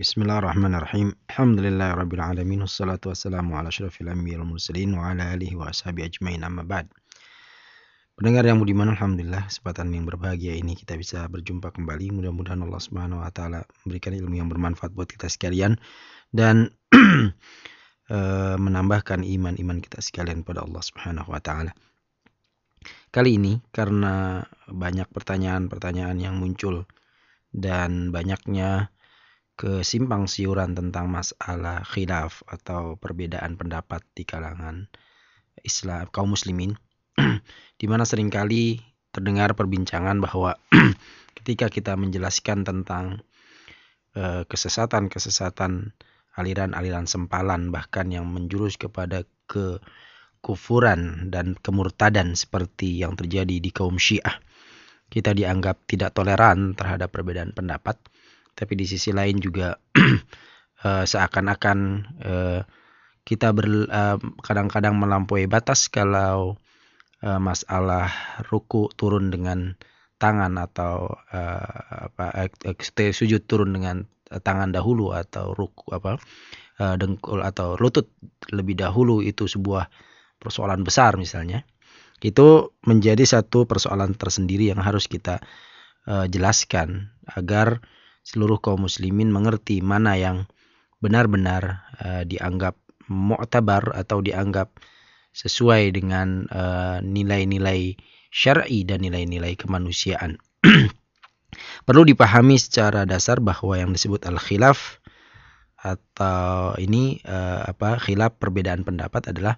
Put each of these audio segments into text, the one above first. Bismillahirrahmanirrahim. Alhamdulillahirabbil alamin wassalatu wassalamu ala asyrafil anbiya'i wal mursalin wa ala alihi wa ashabihi ajmain amma ba'd. Pendengar yang budiman, alhamdulillah kesempatan yang berbahagia ini kita bisa berjumpa kembali. Mudah-mudahan Allah Subhanahu wa taala memberikan ilmu yang bermanfaat buat kita sekalian dan menambahkan iman-iman kita sekalian pada Allah Subhanahu wa taala. Kali ini karena banyak pertanyaan-pertanyaan yang muncul dan banyaknya kesimpang siuran tentang masalah khilaf atau perbedaan pendapat di kalangan Islam kaum muslimin, di mana seringkali terdengar perbincangan bahwa ketika kita menjelaskan tentang kesesatan-kesesatan aliran-aliran sempalan bahkan yang menjurus kepada kekufuran dan kemurtadan seperti yang terjadi di kaum Syiah, kita dianggap tidak toleran terhadap perbedaan pendapat. Tapi di sisi lain juga seakan-akan kita kadang-kadang melampaui batas kalau masalah ruku turun dengan tangan atau sujud turun dengan tangan dahulu atau ruku dengkul atau lutut lebih dahulu itu sebuah persoalan besar misalnya. Itu menjadi satu persoalan tersendiri yang harus kita jelaskan agar seluruh kaum muslimin mengerti mana yang benar-benar dianggap mu'tabar atau dianggap sesuai dengan nilai-nilai syar'i dan nilai-nilai kemanusiaan. Perlu dipahami secara dasar bahwa yang disebut al-khilaf atau ini khilaf perbedaan pendapat adalah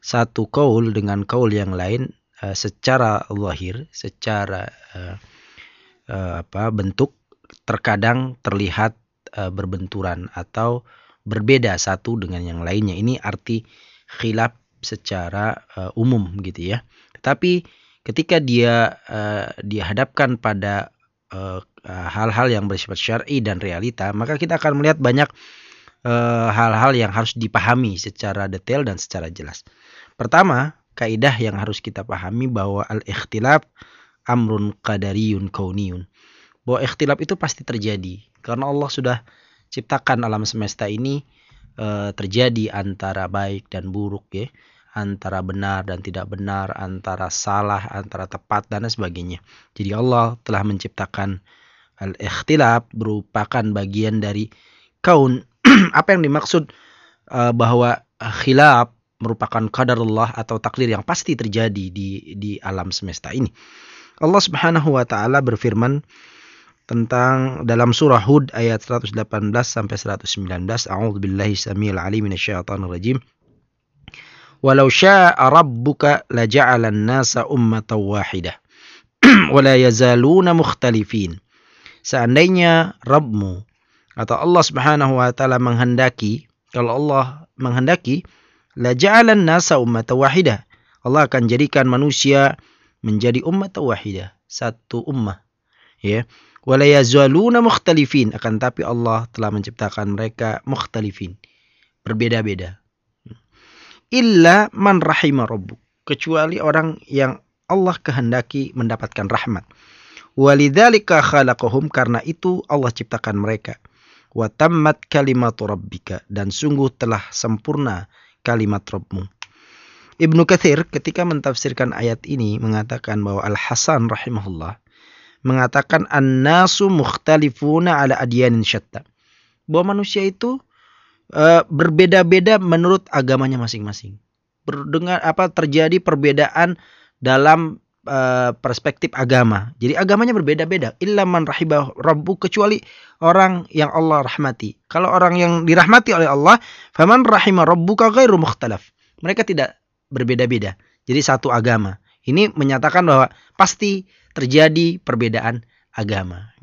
satu kaul dengan kaul yang lain secara zahir, secara bentuk terkadang terlihat berbenturan atau berbeda satu dengan yang lainnya. Ini arti khilaf secara umum gitu ya. Tetapi ketika dia dihadapkan pada hal-hal yang bersifat syar'i dan realita, maka kita akan melihat banyak hal-hal yang harus dipahami secara detail dan secara jelas. Pertama, kaidah yang harus kita pahami bahwa al-ikhtilaf amrun qadariyun kauniyun. Bahwa ikhtilaf itu pasti terjadi karena Allah sudah ciptakan alam semesta ini terjadi antara baik dan buruk ya, antara benar dan tidak benar, antara salah, antara tepat dan sebagainya. Jadi Allah telah menciptakan al-ikhtilaf merupakan bagian dari kaun. Apa yang dimaksud bahwa khilaf merupakan qadarullah atau takdir yang pasti terjadi di alam semesta ini. Allah Subhanahu wa taala berfirman tentang dalam surah Hud ayat 118 sampai 119, a'udzubillahi samil alim minasyaitonir rajim. Walau syaa rabbuka laja'alan nasa ummatan wahidah wa la yazaluna mukhtalifin. Seandainya Rabbmu atau Allah Subhanahu wa taala menghendaki, kalau Allah menghendaki, laja'alan nasa ummatan wahidah. Allah akan jadikan manusia menjadi ummatan wahidah, satu ummah. Ya. Wala yazaluna mukhtalifin, akan tapi Allah telah menciptakan mereka mukhtalifin, berbeda-beda. Illa man rahima rabbuk, kecuali orang yang Allah kehendaki mendapatkan rahmat. Walidzalika khalaqahum, karena itu Allah ciptakan mereka. Wa tammat kalimatu rabbika, dan sungguh telah sempurna kalimat Rabbmu. Ibnu Katsir ketika mentafsirkan ayat ini mengatakan bahwa Al-Hasan rahimahullah mengatakan annasu mukhtalifuna ala adyanin syatta, bahwa manusia itu berbeda-beda menurut agamanya masing-masing. Terjadi perbedaan dalam perspektif agama. Jadi agamanya berbeda-beda. Illa man rahimah rabbuk, kecuali orang yang Allah rahmati. Kalau orang yang dirahmati oleh Allah, faman rahimah rabbuka ghairu mukhtalaf. Mereka tidak berbeda-beda. Jadi satu agama. Ini menyatakan bahwa pasti terjadi perbedaan agama.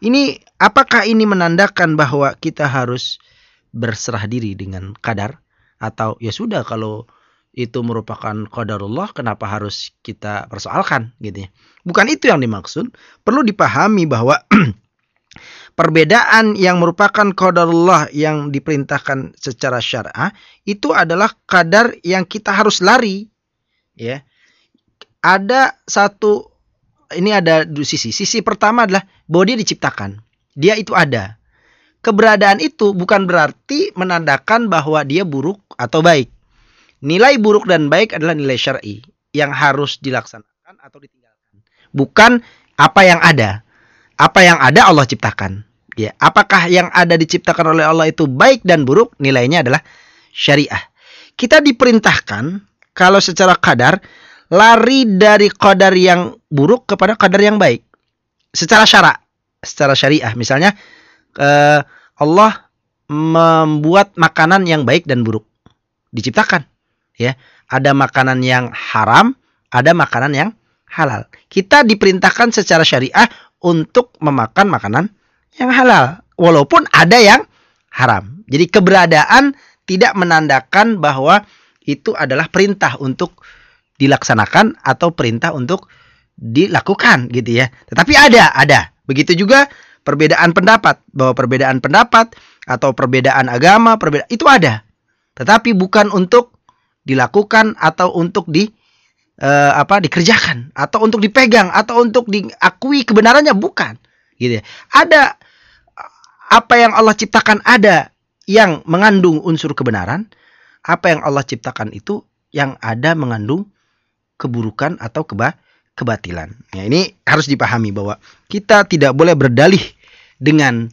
Ini apakah ini menandakan bahwa kita harus berserah diri dengan qadar, atau ya sudah kalau itu merupakan qadarullah kenapa harus kita persoalkan gitu ya. Bukan itu yang dimaksud. Perlu dipahami bahwa perbedaan yang merupakan qadarullah yang diperintahkan secara syar'ah itu adalah qadar yang kita harus lari ya. Ada satu, ini ada dua sisi. Sisi pertama adalah bahwa dia diciptakan. Dia itu ada. keberadaan itu bukan berarti menandakan bahwa dia buruk atau baik. Nilai buruk dan baik adalah nilai syar'i yang harus dilaksanakan atau ditinggalkan, bukan apa yang ada. Apa yang ada Allah ciptakan. Ya, apakah yang ada diciptakan oleh Allah itu baik dan buruk? Nilainya adalah syariah. Kita diperintahkan kalau secara qadar lari dari qadar yang buruk kepada qadar yang baik. Secara syara', secara syariah. Misalnya Allah membuat makanan yang baik dan buruk, diciptakan, ya. Ada makanan yang haram, ada makanan yang halal. Kita diperintahkan secara syariah untuk memakan makanan yang halal, walaupun ada yang haram. Jadi keberadaan tidak menandakan bahwa itu adalah perintah untuk dilaksanakan atau perintah untuk dilakukan, gitu ya. Tetapi ada. Begitu juga perbedaan pendapat, bahwa perbedaan pendapat atau perbedaan agama, itu ada. Tetapi bukan untuk dilakukan atau untuk dikerjakan atau untuk dipegang atau untuk diakui kebenarannya, bukan. Gitu ya. Ada apa yang Allah ciptakan, ada yang mengandung unsur kebenaran. Apa yang Allah ciptakan itu yang ada mengandung keburukan atau kebatilan. Ya, ini harus dipahami bahwa kita tidak boleh berdalih dengan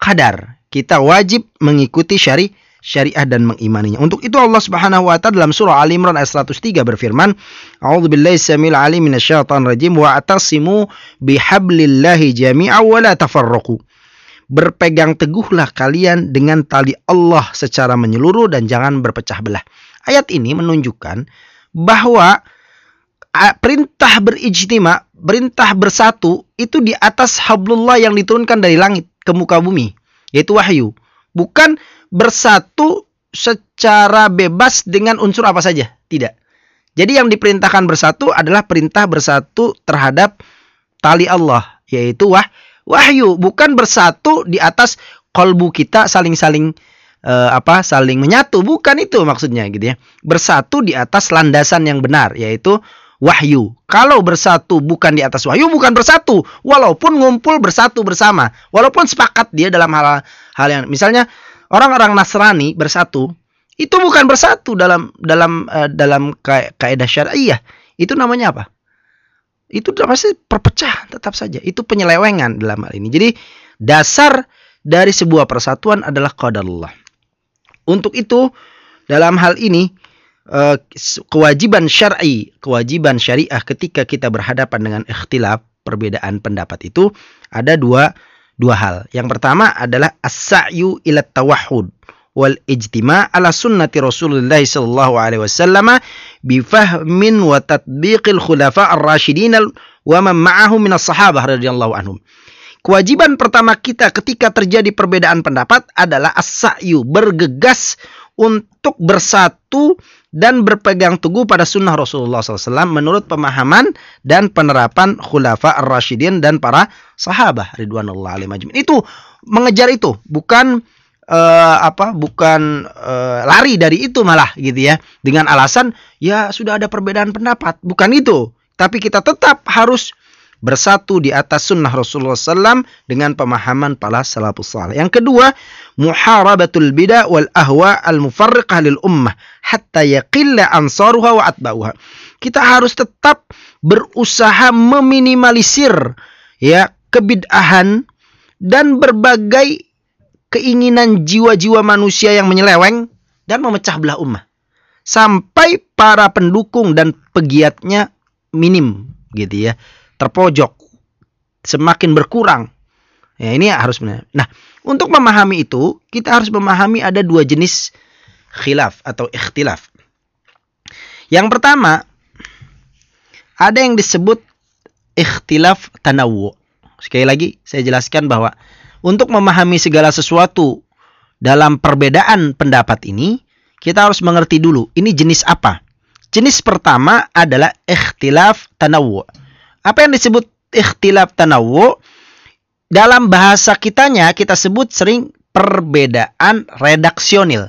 kadar. Kita wajib mengikuti syariah dan mengimaninya. Untuk itu Allah Subhanahu wa taala dalam surah Ali Imran ayat 103 berfirman, "A'udzubillahi samil alim minasyaitonir rajim wa atasimu bihablillahi jami'a wa la tafarraqu." Berpegang teguhlah kalian dengan tali Allah secara menyeluruh dan jangan berpecah belah. Ayat ini menunjukkan bahwa perintah berijtima, perintah bersatu itu di atas hablullah yang diturunkan dari langit ke muka bumi, yaitu wahyu. Bukan bersatu secara bebas dengan unsur apa saja, tidak. Jadi yang diperintahkan bersatu adalah perintah bersatu terhadap tali Allah, yaitu wahyu. Bukan bersatu di atas kolbu kita saling menyatu, bukan itu maksudnya, gitu ya. Bersatu di atas landasan yang benar, yaitu wahyu. Kalau bersatu bukan di atas wahyu, bukan bersatu. Walaupun ngumpul bersatu bersama, walaupun sepakat dia dalam hal yang, misalnya orang-orang Nasrani bersatu, itu bukan bersatu dalam kaidah syariah. Itu namanya apa? Itu pasti perpecahan tetap saja. Itu penyelewengan dalam hal ini. Jadi dasar dari sebuah persatuan adalah qadarullah. Untuk itu dalam hal ini kewajiban syariah ketika kita berhadapan dengan ikhtilaf, perbedaan pendapat, itu ada dua hal. Yang pertama adalah as-sa'yu ila tawahhud wal ijtima' ala sunnati Rasulullah sallallahu alaihi wasallam bi fahmin wa tatbiqil khulafa' ar-rasyidin wa man ma'ahum min as-sahabah radhiyallahu anhum. Kewajiban pertama kita ketika terjadi perbedaan pendapat adalah as-sa'yu, bergegas untuk bersatu dan berpegang teguh pada sunnah Rasulullah SAW menurut pemahaman dan penerapan khulafa ar-rasyidin dan para sahabah ridwanullah alaihim ajmain. Itu mengejar itu, bukan lari dari itu malah, gitu ya, dengan alasan ya sudah ada perbedaan pendapat, bukan itu. Tapi kita tetap harus bersatu di atas sunnah Rasulullah SAW dengan pemahaman para salafus saleh. Yang kedua, muharabatul bid'ah wal ahwa al mufarriqah lil ummah hatta yaqilla ansaruha wa atba'uha. Kita harus tetap berusaha meminimalisir ya kebid'ahan dan berbagai keinginan jiwa-jiwa manusia yang menyeleweng dan memecah belah ummah, sampai para pendukung dan pegiatnya minim, gitu ya. Terpojok, semakin berkurang. Ya, ini harus benar. Nah, untuk memahami itu, kita harus memahami ada dua jenis khilaf atau ikhtilaf. Yang pertama, ada yang disebut ikhtilaf tanawwu. Sekali lagi, saya jelaskan bahwa untuk memahami segala sesuatu dalam perbedaan pendapat ini, kita harus mengerti dulu, ini jenis apa. Jenis pertama adalah ikhtilaf tanawwu. Apa yang disebut ikhtilaf tanawwu? Dalam bahasa kitanya kita sebut sering perbedaan redaksional.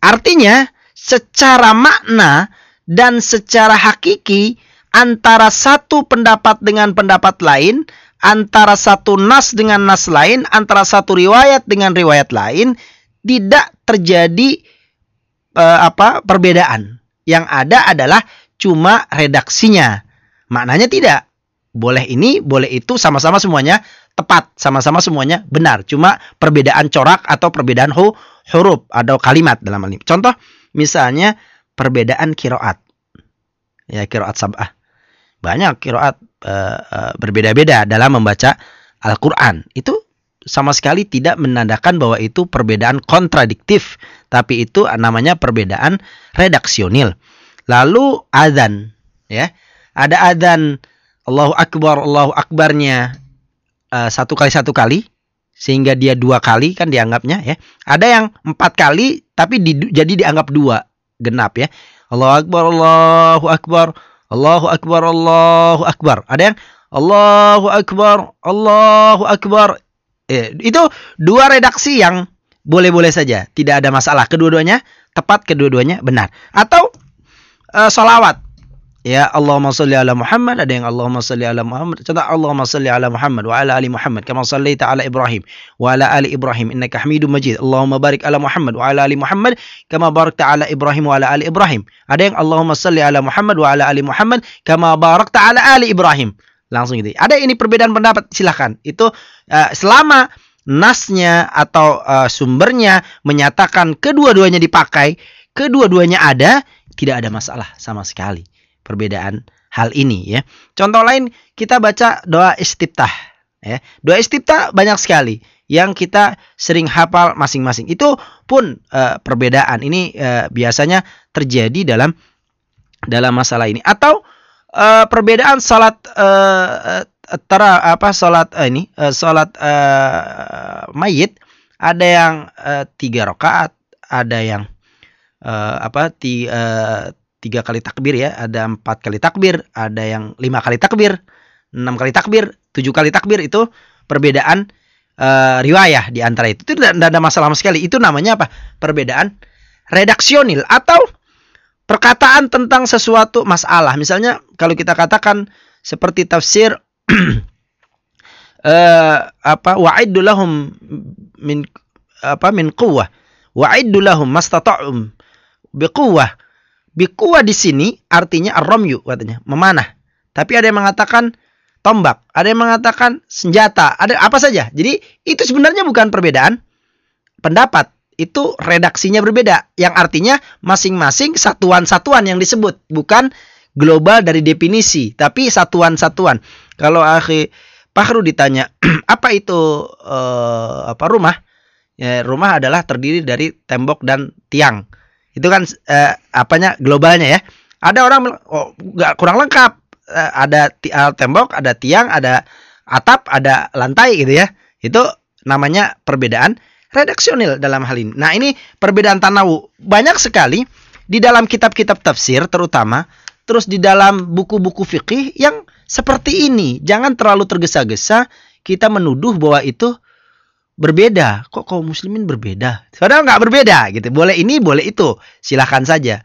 Artinya secara makna dan secara hakiki antara satu pendapat dengan pendapat lain antara satu nas dengan nas lain, antara satu riwayat dengan riwayat lain, tidak terjadi perbedaan. Yang ada adalah cuma redaksinya. Maknanya tidak. Boleh ini, boleh itu, sama-sama semuanya tepat, sama-sama semuanya benar. Cuma perbedaan corak atau perbedaan huruf atau kalimat dalam hal ini. Contoh, misalnya perbedaan kiroat. Ya, kiroat sab'ah. Banyak kiroat berbeda-beda dalam membaca Al-Quran. Itu sama sekali tidak menandakan bahwa itu perbedaan kontradiktif. Tapi itu namanya perbedaan redaksional. Lalu azan. Ya, ada azan Allahu Akbar, Allahu Akbarnya satu kali sehingga dia dua kali kan dianggapnya ya. Ada yang empat kali tapi jadi dianggap dua genap ya. Allahu Akbar, Allahu Akbar, Allahu Akbar, Allahu Akbar. Ada yang Allahu Akbar, Allahu Akbar. Itu dua redaksi yang boleh-boleh saja, tidak ada masalah. Kedua-duanya tepat, kedua-duanya benar. Atau sholawat. Ya Allahumma salli ala Muhammad. Ada yang Allahumma salli ala Muhammad. Contoh Allahumma salli ala Muhammad wa ala ali Muhammad kama sallaita ala Ibrahim wa ala ali Ibrahim innaka Hamidum Majid. Allahumma barik ala Muhammad wa ala ali Muhammad kama barakta ala Ibrahim wa ala ali Ibrahim. Ada yang Allahumma salli ala Muhammad wa ala ali Muhammad kama barakta ala ali Ibrahim. Langsung gitu. Ada ini perbedaan pendapat, silahkan. Itu selama nasnya atau sumbernya menyatakan kedua-duanya dipakai, kedua-duanya ada, tidak ada masalah sama sekali perbedaan hal ini ya. Contoh lain, kita baca doa istiftah ya. Doa istiftah banyak sekali yang kita sering hafal masing-masing. Itu pun perbedaan ini biasanya terjadi dalam masalah ini. Atau perbedaan salat mayit, ada yang 3 rakaat, ada yang 3 kali takbir ya, ada 4 kali takbir, ada yang 5 kali takbir, 6 kali takbir, 7 kali takbir. Itu perbedaan riwayah di antara itu. Itu tidak ada masalah sama sekali. Itu namanya apa? Perbedaan redaksional atau perkataan tentang sesuatu masalah. Misalnya kalau kita katakan seperti tafsir wa'iddu lahum min quwwah, wa'iddu lahum mastata'um biquwwah. Bikuwa di sini artinya ar-ramyu katanya, memanah. Tapi ada yang mengatakan tombak, ada yang mengatakan senjata, ada apa saja. Jadi itu sebenarnya bukan perbedaan pendapat, itu redaksinya berbeda. Yang artinya masing-masing satuan-satuan yang disebut, bukan global dari definisi, tapi satuan-satuan. Kalau akhi Pahru ditanya, apa itu rumah? Ya, rumah adalah terdiri dari tembok dan tiang. Itu kan globalnya ya. Ada orang kurang lengkap, ada tembok, ada tiang, ada atap, ada lantai gitu ya. Itu namanya perbedaan redaksional dalam hal ini. Nah, ini perbedaan tanawu banyak sekali di dalam kitab-kitab tafsir terutama, terus di dalam buku-buku fikih yang seperti ini. Jangan terlalu tergesa-gesa kita menuduh bahwa itu berbeda. Kok kaum muslimin berbeda? Padahal nggak berbeda gitu. Boleh ini, boleh itu. Silahkan saja.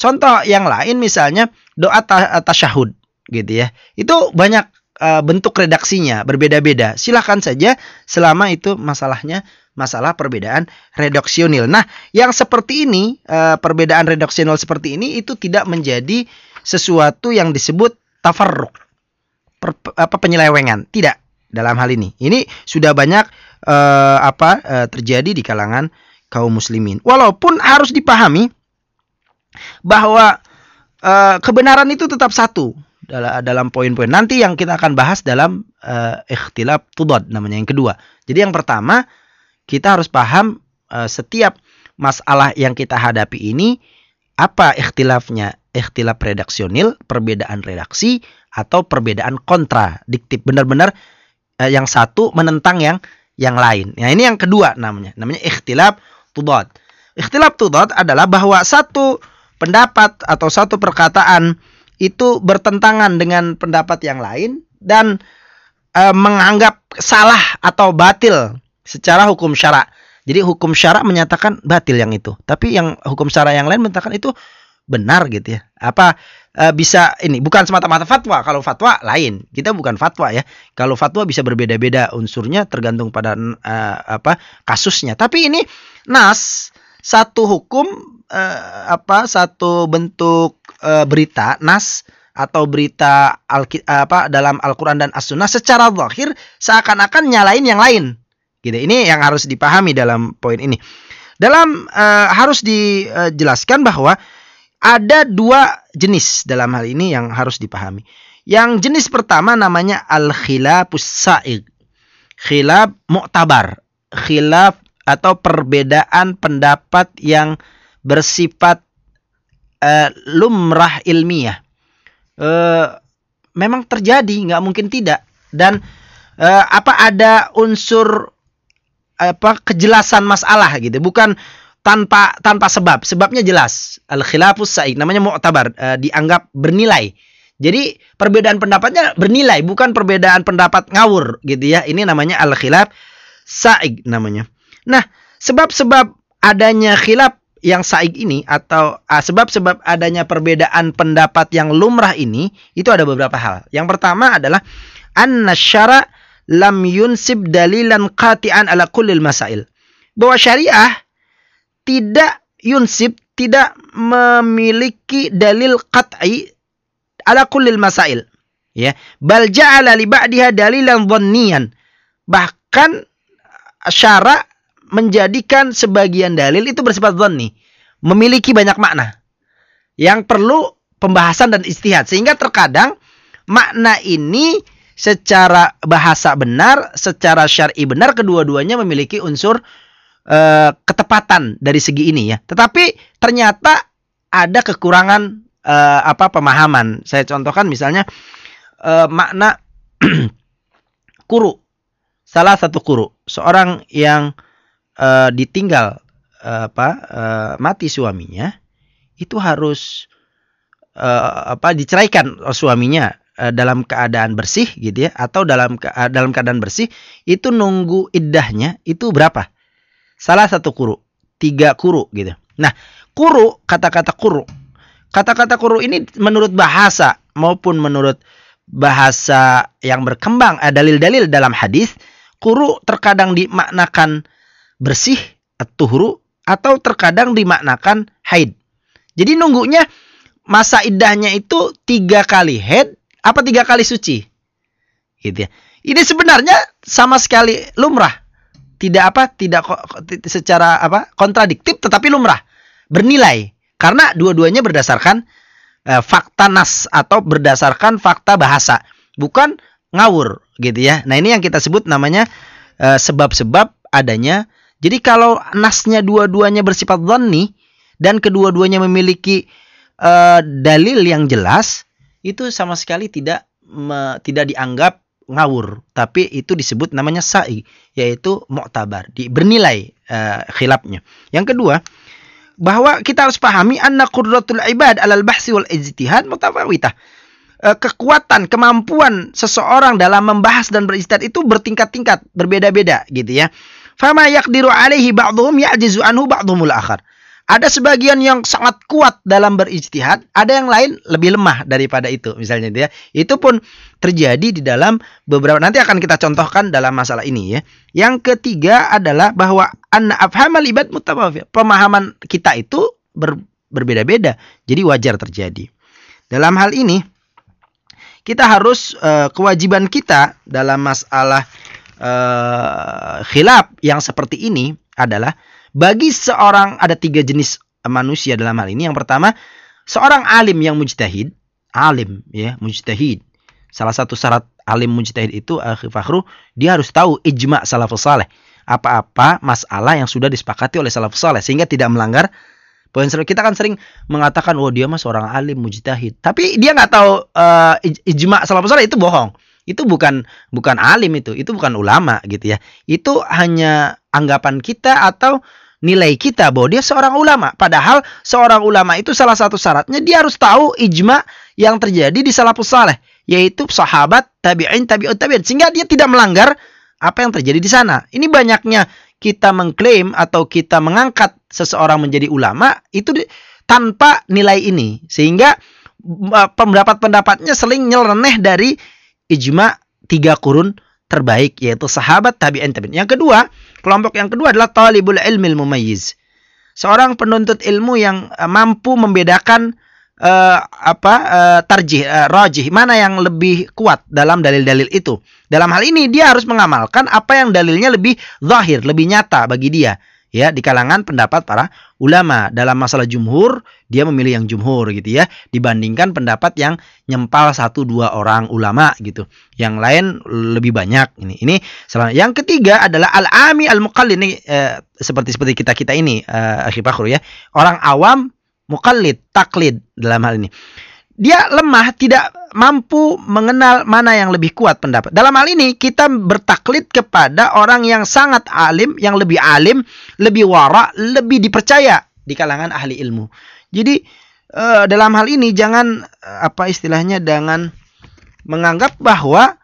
Contoh yang lain misalnya doa tasyahud gitu ya. Itu banyak bentuk redaksinya berbeda-beda. Silahkan saja selama itu masalahnya masalah perbedaan redaksional. Nah, yang seperti ini perbedaan redaksional seperti ini itu tidak menjadi sesuatu yang disebut tafarruq, penyelewengan. Tidak. Dalam hal ini sudah banyak terjadi di kalangan kaum muslimin. Walaupun harus dipahami bahwa kebenaran itu tetap satu dalam poin-poin nanti yang kita akan bahas dalam ikhtilaf tudad namanya yang kedua. Jadi yang pertama kita harus paham setiap masalah yang kita hadapi ini apa ikhtilafnya. Ikhtilaf redaksional, perbedaan redaksi atau perbedaan kontradiktif, benar-benar yang satu menentang yang lain. Nah, ini yang kedua namanya ikhtilaf tudad. Ikhtilaf tudad adalah bahwa satu pendapat atau satu perkataan itu bertentangan dengan pendapat yang lain dan menganggap salah atau batil secara hukum syara. Jadi hukum syara menyatakan batil yang itu, tapi yang hukum syara yang lain menyatakan itu benar gitu ya. bisa ini bukan semata-mata fatwa. Kalau fatwa lain, kita bukan fatwa ya. Kalau fatwa bisa berbeda-beda unsurnya tergantung pada kasusnya. Tapi ini nas satu hukum satu bentuk berita nas atau berita dalam Al-Qur'an dan As-Sunnah secara zahir seakan-akan nyalain yang lain. Gitu. Ini yang harus dipahami dalam poin ini. Harus dijelaskan bahwa ada dua jenis dalam hal ini yang harus dipahami. Yang jenis pertama namanya al-khilafus sa'ig. Khilaf mu'tabar. Khilaf atau perbedaan pendapat yang bersifat lumrah ilmiah. Memang terjadi, nggak mungkin tidak. Dan ada unsur kejelasan masalah gitu. Bukan tanpa sebab, sebabnya jelas. Al-khilafus sa'id namanya mu'tabar, dianggap bernilai. Jadi perbedaan pendapatnya bernilai, bukan perbedaan pendapat ngawur gitu ya. Ini namanya al-khilaf sa'id namanya. Nah, sebab-sebab adanya khilaf yang sa'id ini atau sebab-sebab adanya perbedaan pendapat yang lumrah ini, itu ada beberapa hal. Yang pertama adalah anna syara lam yunsib dalilan qati'an ala kullil masail. Bahwa syariah tidak yunsib, tidak memiliki dalil qat'i ala kullil masail, ya. Bal ja'ala li ba'diha dalilan dhanniyan. Bahkan syara menjadikan sebagian dalil itu bersifat dhanni, memiliki banyak makna yang perlu pembahasan dan ijtihad, sehingga terkadang makna ini secara bahasa benar, secara syar'i benar, kedua-duanya memiliki unsur ketepatan dari segi ini ya, tetapi ternyata ada kekurangan pemahaman. Saya contohkan misalnya makna kuru, salah satu kuru, seorang yang ditinggal mati suaminya, itu harus diceraikan suaminya dalam keadaan bersih gitu ya, atau dalam keadaan bersih itu nunggu iddahnya itu berapa? Salah satu kuru, 3 kuru gitu. Nah, kuru, kata-kata kuru ini menurut bahasa maupun menurut bahasa yang berkembang, dalil-dalil dalam hadis, kuru terkadang dimaknakan bersih, at-tuhru, atau terkadang dimaknakan haid. Jadi nunggunya masa iddahnya itu 3 kali haid apa 3 kali suci gitu ya. Ini sebenarnya sama sekali lumrah. Tidak secara kontradiktif, tetapi lumrah, bernilai, karena dua-duanya berdasarkan fakta nas atau berdasarkan fakta bahasa, bukan ngawur gitu ya. Nah, ini yang kita sebut namanya sebab-sebab adanya. Jadi kalau nasnya dua-duanya bersifat dhanni dan kedua-duanya memiliki dalil yang jelas, itu sama sekali tidak dianggap ngawur, tapi itu disebut namanya sa'i, yaitu mu'tabar, bernilai khilafnya. Yang kedua, bahwa kita harus pahami anna qurratul ibad alal bahsi wal ijtihad mutafawitah. Kekuatan, kemampuan seseorang dalam membahas dan berijtihad itu bertingkat-tingkat, berbeda-beda gitu ya. Fama yaqdiru alaihi ba'dhum ya'jizu anhu ba'dhumul akhar. Ada sebagian yang sangat kuat dalam berijtihad, ada yang lain lebih lemah daripada itu misalnya dia. Itu pun terjadi di dalam beberapa, nanti akan kita contohkan dalam masalah ini ya. Yang ketiga adalah bahwa anna afhamal ibad mutafawif. Pemahaman kita itu berbeda-beda. Jadi wajar terjadi. Dalam hal ini kita harus kewajiban kita dalam masalah khilaf yang seperti ini adalah bagi seorang, ada 3 jenis manusia dalam hal ini. Yang pertama, seorang alim yang mujtahid. Alim ya, mujtahid. Salah satu syarat alim mujtahid itu fakhru, dia harus tahu ijma' salafus saleh. Apa-apa masalah yang sudah disepakati oleh salafus saleh, sehingga tidak melanggar poin. Kita kan sering mengatakan, "Oh, dia mah seorang alim mujtahid." Tapi dia nggak tahu ijma' salafus saleh, itu bohong. Itu bukan alim, itu bukan ulama gitu ya. Itu hanya anggapan kita atau nilai kita bahwa dia seorang ulama. Padahal seorang ulama itu salah satu syaratnya dia harus tahu ijma yang terjadi di salafus saleh, yaitu sahabat, tabi'in, tabi'ut tabi'in, sehingga dia tidak melanggar apa yang terjadi di sana. Ini banyaknya kita mengklaim atau kita mengangkat seseorang menjadi ulama itu tanpa nilai ini, sehingga pendapat-pendapatnya seling nyeleneh dari ijma' 3 kurun terbaik, yaitu sahabat, tabi'in, tabi'in. Yang kedua, kelompok yang kedua adalah talibul ilmil mumayyiz, seorang penuntut ilmu yang mampu membedakan rajih, mana yang lebih kuat dalam dalil-dalil itu. Dalam hal ini dia harus mengamalkan apa yang dalilnya lebih zahir, lebih nyata bagi dia, ya, di kalangan pendapat para ulama. Dalam masalah jumhur, dia memilih yang jumhur gitu ya, dibandingkan pendapat yang nyempal 1-2 orang ulama gitu, yang lain lebih banyak. Ini yang ketiga adalah al-ami al-muqallid. Ini seperti kita ini, akhir-akhir ya, orang awam muqallid, taklid dalam hal ini. Dia lemah, tidak mampu mengenal mana yang lebih kuat pendapat. Dalam hal ini kita bertaklid kepada orang yang sangat alim, yang lebih alim, lebih wara, lebih dipercaya di kalangan ahli ilmu. Jadi dalam hal ini jangan jangan menganggap bahwa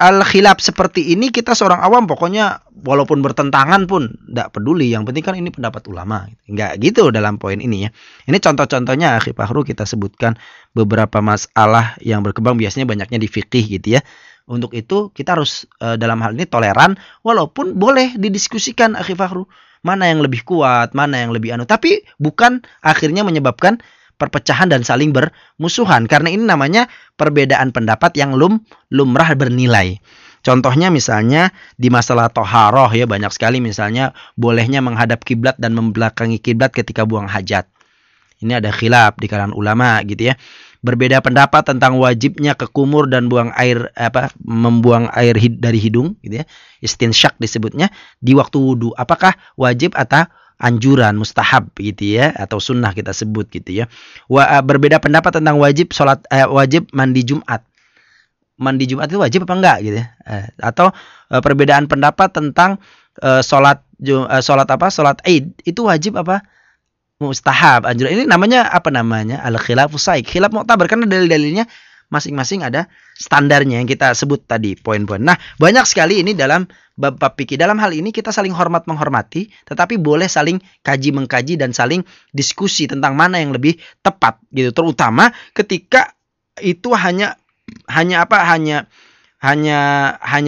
al-khilaf seperti ini kita seorang awam pokoknya walaupun bertentangan pun tidak peduli, yang penting kan ini pendapat ulama. Enggak gitu dalam poin ini ya. Ini contoh-contohnya Akhi Fahru, kita sebutkan beberapa masalah yang berkembang biasanya banyaknya di fikih gitu ya. Untuk itu kita harus dalam hal ini toleran, walaupun boleh didiskusikan Akhi Fahru, mana yang lebih kuat, mana yang lebih tapi bukan akhirnya menyebabkan perpecahan dan saling bermusuhan, karena ini namanya perbedaan pendapat yang lumrah bernilai. Contohnya misalnya di masalah toharoh ya, banyak sekali misalnya bolehnya menghadap kiblat dan membelakangi kiblat ketika buang hajat. Ini ada khilaf di kalangan ulama gitu ya. Berbeda pendapat tentang wajibnya kekumur dan buang air membuang air dari hidung gitu ya. Istinsyak disebutnya di waktu wudu. Apakah wajib atau anjuran, mustahab gitu ya, atau sunnah kita sebut gitu ya. Berbeda pendapat tentang wajib sholat, wajib mandi Jumat. Mandi Jumat itu wajib apa enggak gitu ya. Perbedaan pendapat tentang sholat Id itu wajib apa mustahab, anjuran. Ini namanya al-khilafus saik, khilaf mu'tabar, karena dalil-dalilnya masing-masing ada standarnya yang kita sebut tadi poin-poin. Nah, banyak sekali ini dalam bab fikih. Dalam hal ini kita saling hormat menghormati, tetapi boleh saling kaji mengkaji dan saling diskusi tentang mana yang lebih tepat gitu. Terutama ketika itu hanya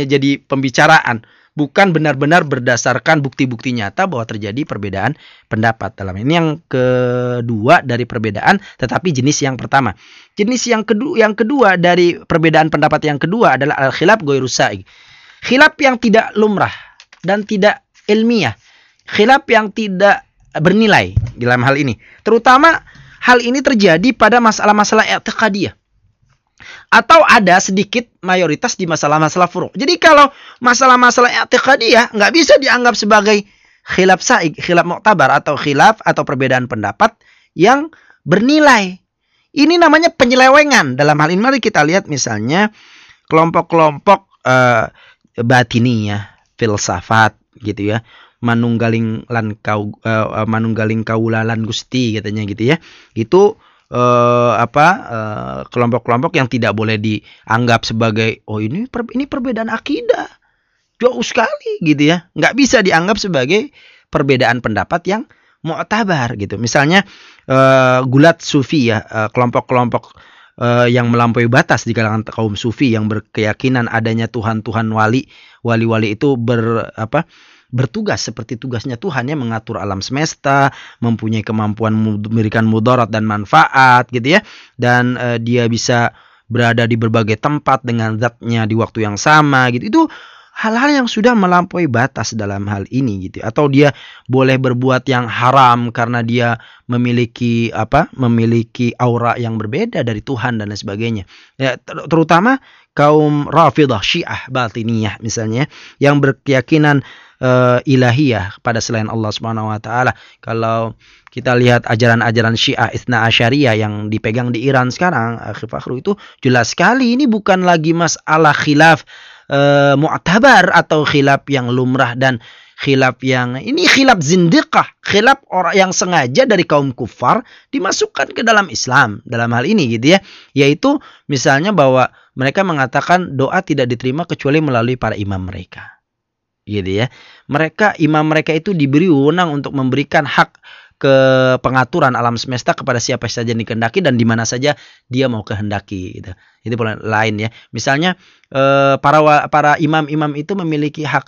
jadi pembicaraan, bukan benar-benar berdasarkan bukti-bukti nyata bahwa terjadi perbedaan pendapat. Dalam ini yang kedua dari perbedaan, tetapi jenis yang pertama. Jenis yang kedua dari perbedaan pendapat yang kedua adalah al-khilaf ghairu sa'i, khilaf yang tidak lumrah dan tidak ilmiah, khilaf yang tidak bernilai dalam hal ini. Terutama hal ini terjadi pada masalah-masalah i'tiqadiyah, atau ada sedikit mayoritas di masalah-masalah furu'. Jadi kalau masalah-masalah i'tiqadiyah nggak bisa dianggap sebagai khilaf sa'ig, khilaf mu'tabar, atau khilaf atau perbedaan pendapat yang bernilai. Ini namanya penyelewengan. Dalam hal ini mari kita lihat misalnya kelompok-kelompok batiniyah, filsafat gitu ya, manunggaling kaulalan gusti katanya gitu ya. Itu kelompok-kelompok yang tidak boleh dianggap sebagai ini perbedaan akidah, jauh sekali gitu ya, nggak bisa dianggap sebagai perbedaan pendapat yang mu'tabar gitu. Misalnya gulat sufi ya, kelompok-kelompok yang melampaui batas di kalangan kaum sufi yang berkeyakinan adanya Tuhan-Tuhan wali itu bertugas seperti tugasnya Tuhan, yang mengatur alam semesta, mempunyai kemampuan memberikan mudarat dan manfaat gitu ya, dan dia bisa berada di berbagai tempat dengan zatnya di waktu yang sama gitu. Itu hal-hal yang sudah melampaui batas dalam hal ini gitu. Atau dia boleh berbuat yang haram karena dia memiliki aura yang berbeda dari Tuhan dan lain sebagainya ya, terutama kaum Rafidah, Syiah, Batiniyah misalnya, yang berkeyakinan ilahiyah pada selain Allah Subhanahu wa taala. Kalau kita lihat ajaran-ajaran Syiah Itsna Asyariyah yang dipegang di Iran sekarang, Akhir Fakhru, itu jelas sekali ini bukan lagi masalah khilaf mu'tabar atau khilaf yang lumrah dan khilaf yang ini, khilaf zindiqah, khilaf orang yang sengaja dari kaum kufar dimasukkan ke dalam Islam dalam hal ini gitu ya. Yaitu misalnya bahwa mereka mengatakan doa tidak diterima kecuali melalui para imam mereka gitu ya. Imam mereka itu diberi wewenang untuk memberikan hak ke pengaturan alam semesta kepada siapa saja yang dikehendaki dan di mana saja dia mau kehendaki gitu. Itu pola lain ya. Misalnya para imam-imam itu memiliki hak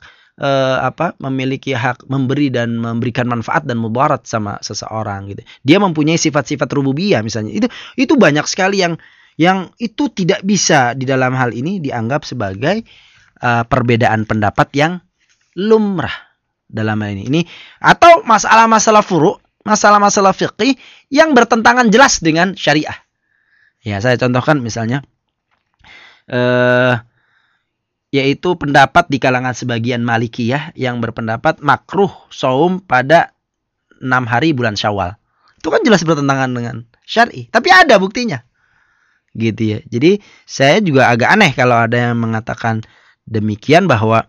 memiliki hak memberi dan memberikan manfaat dan mudarat sama seseorang gitu. Dia mempunyai sifat-sifat rububiyah misalnya. Itu banyak sekali yang itu tidak bisa di dalam hal ini dianggap sebagai perbedaan pendapat yang lumrah dalam hal ini. Ini atau masalah-masalah furu', masalah-masalah fiqih yang bertentangan jelas dengan syariah. Ya, saya contohkan misalnya yaitu pendapat di kalangan sebagian Malikiyah yang berpendapat makruh saum pada 6 hari bulan Syawal. Itu kan jelas bertentangan dengan syar'i, tapi ada buktinya. Gitu ya. Jadi saya juga agak aneh kalau ada yang mengatakan demikian bahwa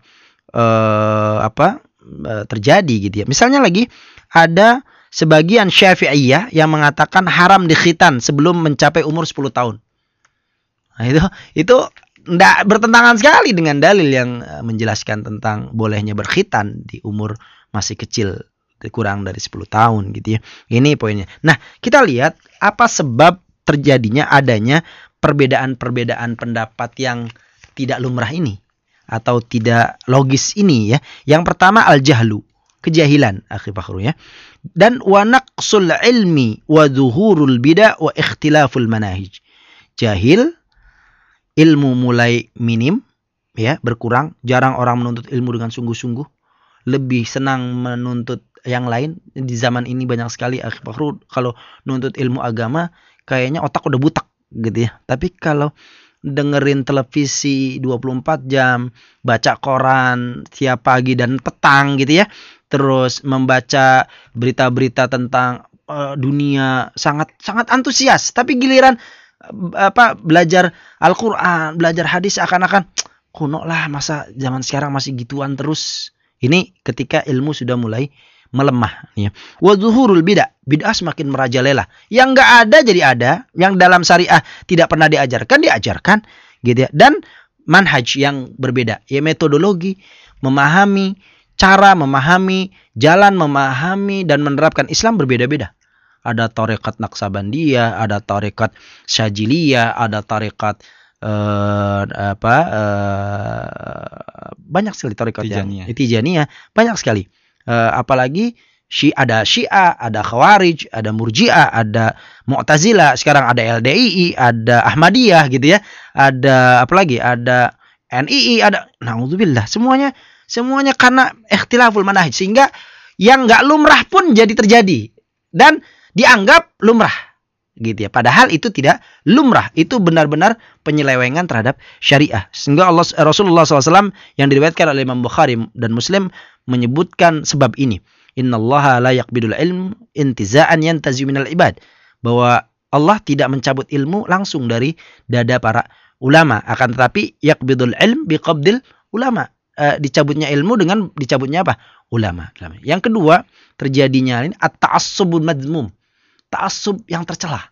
terjadi gitu ya. Misalnya lagi ada sebagian Syafi'iyah yang mengatakan haram dikhitan sebelum mencapai umur 10 tahun. Nah, itu nggak bertentangan sekali dengan dalil yang menjelaskan tentang bolehnya berkhitan di umur masih kecil, kurang dari 10 tahun gitu ya. Ini poinnya. Nah, kita lihat apa sebab terjadinya adanya perbedaan-perbedaan pendapat yang tidak lumrah ini atau tidak logis ini ya. Yang pertama al-jahlu, kejahilan, akhi Fakhru ya. Dan wa naqsul ilmi wa zuhurul bid'ah wa ikhtilaful manahij. Jahil, ilmu mulai minim, ya, berkurang. Jarang orang menuntut ilmu dengan sungguh-sungguh. Lebih senang menuntut yang lain. Di zaman ini banyak sekali, kalau menuntut ilmu agama, kayaknya otak udah butak, gitu ya. Tapi kalau dengerin televisi 24 jam, baca koran tiap pagi dan petang, gitu ya. Terus membaca berita-berita tentang dunia, sangat antusias. Tapi giliran belajar Al-Quran, belajar hadis seakan-akan kuno lah, masa zaman sekarang masih gituan terus. Ini ketika ilmu sudah mulai melemah ya. Wa zuhurul bid'ah, bid'ah semakin merajalela. Yang enggak ada jadi ada, yang dalam syariah tidak pernah diajarkan gitu ya. Dan manhaj yang berbeda, ya metodologi memahami, cara memahami, jalan memahami dan menerapkan Islam berbeda-beda. Ada tarekat Naqsabandiyah, ada tarekat Syajiliyah, ada tarekat banyak sekali tarekat Tijania. Tijania banyak sekali. Apalagi ada Syiah, ada Khawarij, ada Murji'ah, ada Mu'tazilah, sekarang ada LDII, ada Ahmadiyah gitu ya. Ada apalagi? Ada NII, ada naudzubillah. Semuanya karena ikhtilaful manhaj, sehingga yang enggak lumrah pun jadi terjadi. Dan dianggap lumrah gitu ya, padahal itu tidak lumrah. Itu benar-benar penyelewengan terhadap syariah. Sehingga Rasulullah SAW yang diriwayatkan oleh Imam Bukhari dan Muslim menyebutkan sebab ini, innallaha la yaqbidul ilm intiza'an yantazi minal ibad, bahwa Allah tidak mencabut ilmu langsung dari dada para ulama, akan tetapi yaqbidul ilm biqabdil ulama, dicabutnya ilmu dengan dicabutnya apa? Ulama. Yang kedua terjadinya ini at-ta'assubul madhmum, ta'assub yang tercela.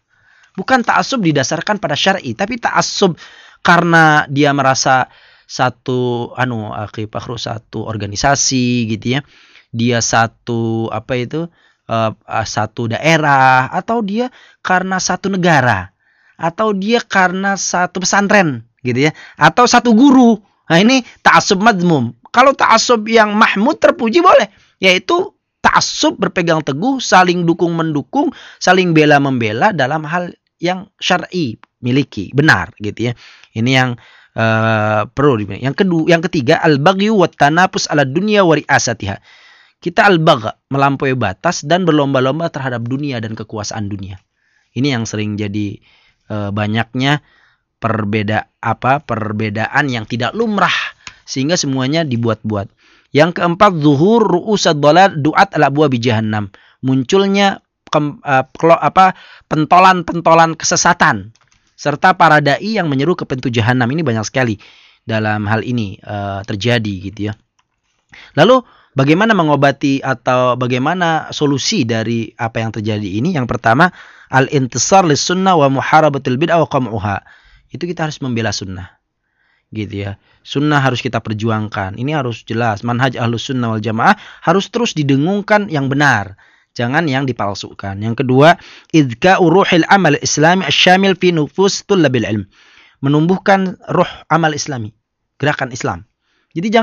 Bukan ta'assub didasarkan pada syar'i, tapi ta'assub karena dia merasa satu organisasi gitu ya. Dia satu daerah, atau dia karena satu negara, atau dia karena satu pesantren gitu ya, atau satu guru. Nah, ini ta'assub madhmum. Kalau ta'assub yang mahmud terpuji boleh, yaitu ta'assub berpegang teguh, saling dukung-mendukung, saling bela-membela dalam hal yang syar'i miliki, benar gitu ya. Ini yang perlu dibilang. Yang ketiga al-baghyu wa tanafus ala dunya wa ri'asatiha. Kita al-bagha, melampaui batas dan berlomba-lomba terhadap dunia dan kekuasaan dunia. Ini yang sering jadi banyaknya perbedaan yang tidak lumrah, sehingga semuanya dibuat-buat. Yang keempat, zuhur ru'usad dhalal du'at ala abwabi jahannam. Munculnya pentolan-pentolan kesesatan serta para dai yang menyeru ke pintu jahanam. Ini banyak sekali dalam hal ini terjadi gitu ya. Lalu bagaimana mengobati atau bagaimana solusi dari apa yang terjadi ini? Yang pertama, al-intisar lis sunnah wa muharabatul bid'ah wa qam'uha. Itu kita harus membela sunnah. Gitu ya. Sunnah harus kita perjuangkan. Ini harus jelas. Manhaj Ahlus Sunnah wal Jamaah harus terus didengungkan yang benar. Jangan yang dipalsukan. Yang kedua, idka'u ruhil amal islami asyamil fi nufus tullabil ilm. Menumbuhkan ruh amal islami, gerakan Islam. Jadi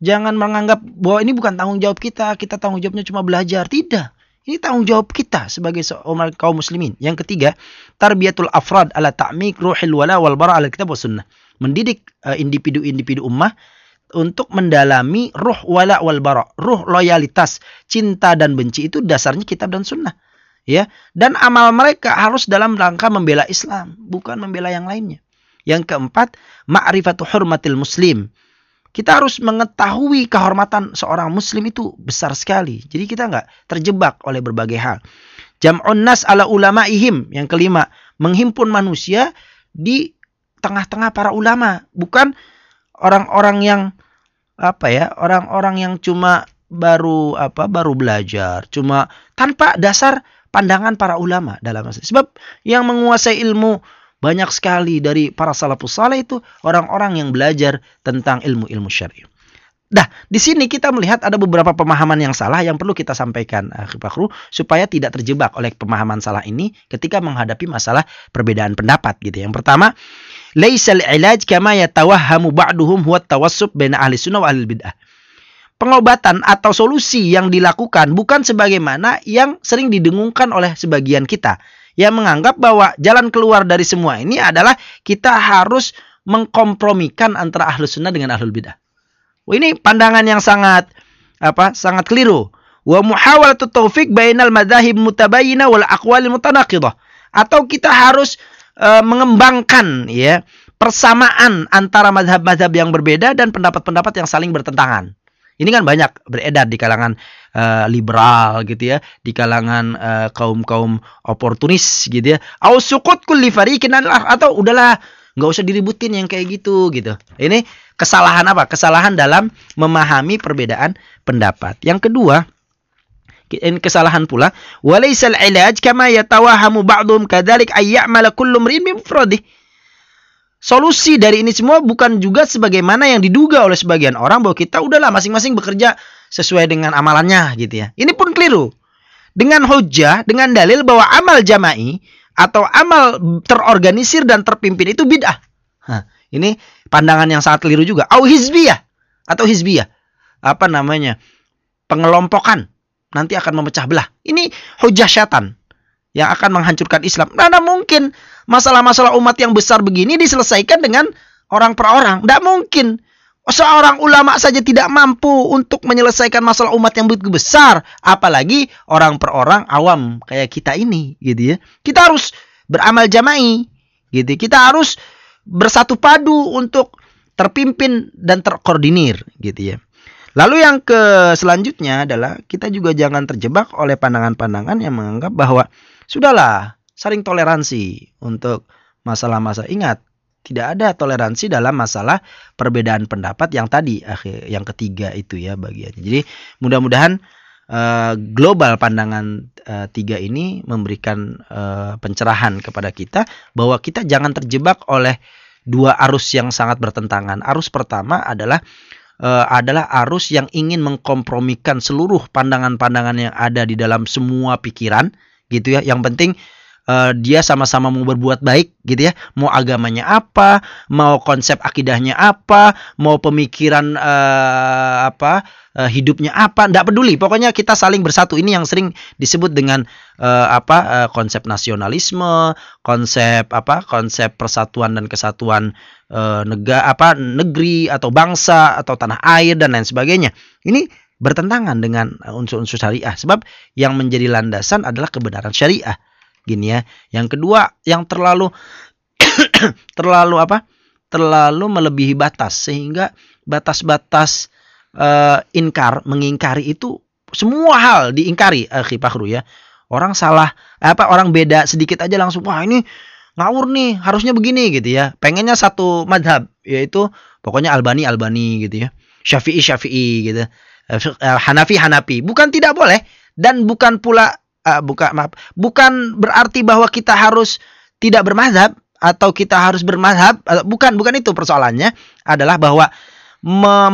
jangan menganggap bahwa ini bukan tanggung jawab kita. Kita tanggung jawabnya cuma belajar. Tidak. Ini tanggung jawab kita sebagai seorang kaum muslimin. Yang ketiga, tarbiyatul afrad ala ta'mik ruhil wala wal bara' ala kitab wa sunnah. Mendidik individu-individu ummah untuk mendalami ruh wala wal bara'. Ruh loyalitas, cinta dan benci itu dasarnya kitab dan sunnah. Ya. Dan amal mereka harus dalam rangka membela Islam, bukan membela yang lainnya. Yang keempat, ma'rifatu hurmatil muslim. Kita harus mengetahui kehormatan seorang muslim itu besar sekali. Jadi kita nggak terjebak oleh berbagai hal. Jam'un nas ala ulama'ihim. Yang kelima, menghimpun manusia di tengah-tengah para ulama. Bukan orang-orang yang orang-orang yang cuma baru belajar, cuma tanpa dasar pandangan para ulama dalam masalah. Sebab yang menguasai ilmu banyak sekali dari para salafus saleh itu orang-orang yang belajar tentang ilmu-ilmu syar'i. Nah, di sini kita melihat ada beberapa pemahaman yang salah yang perlu kita sampaikan, Akhifakru, supaya tidak terjebak oleh pemahaman salah ini ketika menghadapi masalah perbedaan pendapat gitu. Yang pertama, laisal ilaj kama yatawahhamu ba'duhum huwa tawassub baina ahli sunnah wa ahli bid'ah. Pengobatan atau solusi yang dilakukan bukan sebagaimana yang sering didengungkan oleh sebagian kita, yang menganggap bahwa jalan keluar dari semua ini adalah kita harus mengkompromikan antara ahlus sunnah dengan ahlul bidah. Ini pandangan yang sangat sangat keliru. Wa muhawalatu taufiq bainal madzahib mutabayyinah wal aqwalil mutanaqidah. Atau kita harus mengembangkan ya persamaan antara mazhab-mazhab yang berbeda dan pendapat-pendapat yang saling bertentangan. Ini kan banyak beredar di kalangan liberal gitu ya, di kalangan kaum-kaum oportunis gitu ya. Au suqut kulli fariqin, atau udahlah nggak usah diributin yang kayak gitu gitu. Ini kesalahan apa? Kesalahan dalam memahami perbedaan pendapat. Yang kedua, ini kesalahan pula, walaisal ilaj kama yatawahamu ba'dhum kadzalik ayya'mala kullu mri'in bimufradih. Solusi dari ini semua bukan juga sebagaimana yang diduga oleh sebagian orang bahwa kita udahlah masing-masing bekerja sesuai dengan amalannya gitu ya. Ini pun keliru. Dengan hujjah, dengan dalil bahwa amal jama'i atau amal terorganisir dan terpimpin itu bid'ah. Ini pandangan yang sangat keliru juga. Au hizbiyah, atau hizbiyah, pengelompokan nanti akan memecah belah. Ini hujjah syaitan yang akan menghancurkan Islam. Mana mungkin masalah-masalah umat yang besar begini diselesaikan dengan orang per orang? Tidak mungkin. Seorang ulama saja tidak mampu untuk menyelesaikan masalah umat yang begitu besar, apalagi orang per orang awam kayak kita ini gitu ya. Kita harus beramal jama'i gitu. Kita harus bersatu padu untuk terpimpin dan terkoordinir gitu ya. Lalu yang selanjutnya adalah kita juga jangan terjebak oleh pandangan-pandangan yang menganggap bahwa sudahlah, saling toleransi untuk masalah-masalah. Ingat, tidak ada toleransi dalam masalah perbedaan pendapat yang tadi, yang ketiga itu ya bagiannya. Jadi mudah-mudahan global pandangan tiga ini memberikan pencerahan kepada kita bahwa kita jangan terjebak oleh dua arus yang sangat bertentangan. Arus pertama adalah arus yang ingin mengkompromikan seluruh pandangan-pandangan yang ada di dalam semua pikiran. Gitu ya, yang penting dia sama-sama mau berbuat baik gitu ya. Mau agamanya apa, mau konsep akidahnya apa, mau pemikiran hidupnya apa, tidak peduli. Pokoknya kita saling bersatu. Ini yang sering disebut dengan konsep nasionalisme, konsep persatuan dan kesatuan negeri atau bangsa atau tanah air dan lain sebagainya. Ini bertentangan dengan unsur-unsur syariah, sebab yang menjadi landasan adalah kebenaran syariah. Gini ya. Yang kedua, yang terlalu melebihi batas, sehingga batas-batas mengingkari itu semua hal diingkari, Fakhru ya. Orang salah orang beda sedikit aja langsung wah ini ngawur nih, harusnya begini gitu ya. Pengennya satu madhab, yaitu pokoknya Albani gitu ya. Syafi'i gitu. Hanafi, bukan tidak boleh dan bukan pula bukan berarti bahwa kita harus tidak bermazhab atau kita harus bermazhab, bukan itu persoalannya. Adalah bahwa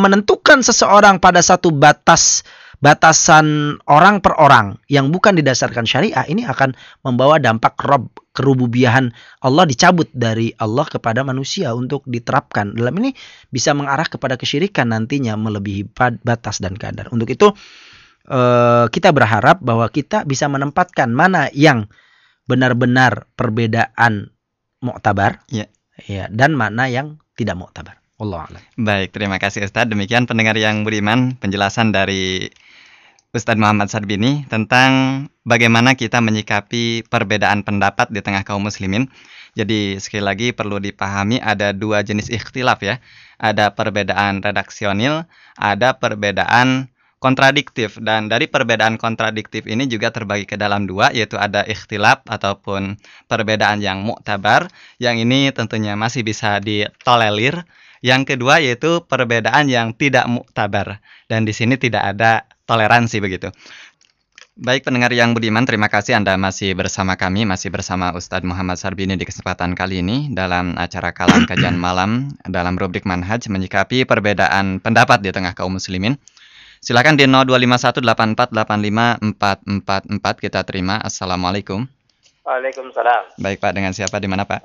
menentukan seseorang pada satu batas batasan orang per orang yang bukan didasarkan syariah ini akan membawa dampak rob, kerububiahan Allah dicabut dari Allah kepada manusia untuk diterapkan. Dalam ini bisa mengarah kepada kesyirikan nantinya melebihi batas dan kadar. Untuk itu kita berharap bahwa kita bisa menempatkan mana yang benar-benar perbedaan muktabar ya, dan mana yang tidak muktabar. Wallahualam. Baik, terima kasih Ustadz. Demikian pendengar yang beriman, penjelasan dari Ustadz Muhammad Sarbini tentang bagaimana kita menyikapi perbedaan pendapat di tengah kaum muslimin. Jadi sekali lagi perlu dipahami ada dua jenis ikhtilaf ya. Ada perbedaan redaksional, ada perbedaan kontradiktif. Dan dari perbedaan kontradiktif ini juga terbagi ke dalam dua, yaitu ada ikhtilaf ataupun perbedaan yang muktabar, yang ini tentunya masih bisa ditolerir. Yang kedua yaitu perbedaan yang tidak muktabar, dan di sini tidak ada toleransi begitu. Baik pendengar yang beriman, terima kasih Anda masih bersama kami, masih bersama Ustadz Muhammad Sarbini di kesempatan kali ini dalam acara Kalam Kajian Malam dalam rubrik Manhaj menyikapi perbedaan pendapat di tengah kaum muslimin. Silakan di 025184485444 kita terima. Assalamualaikum. Waalaikumsalam. Baik Pak, dengan siapa di mana Pak?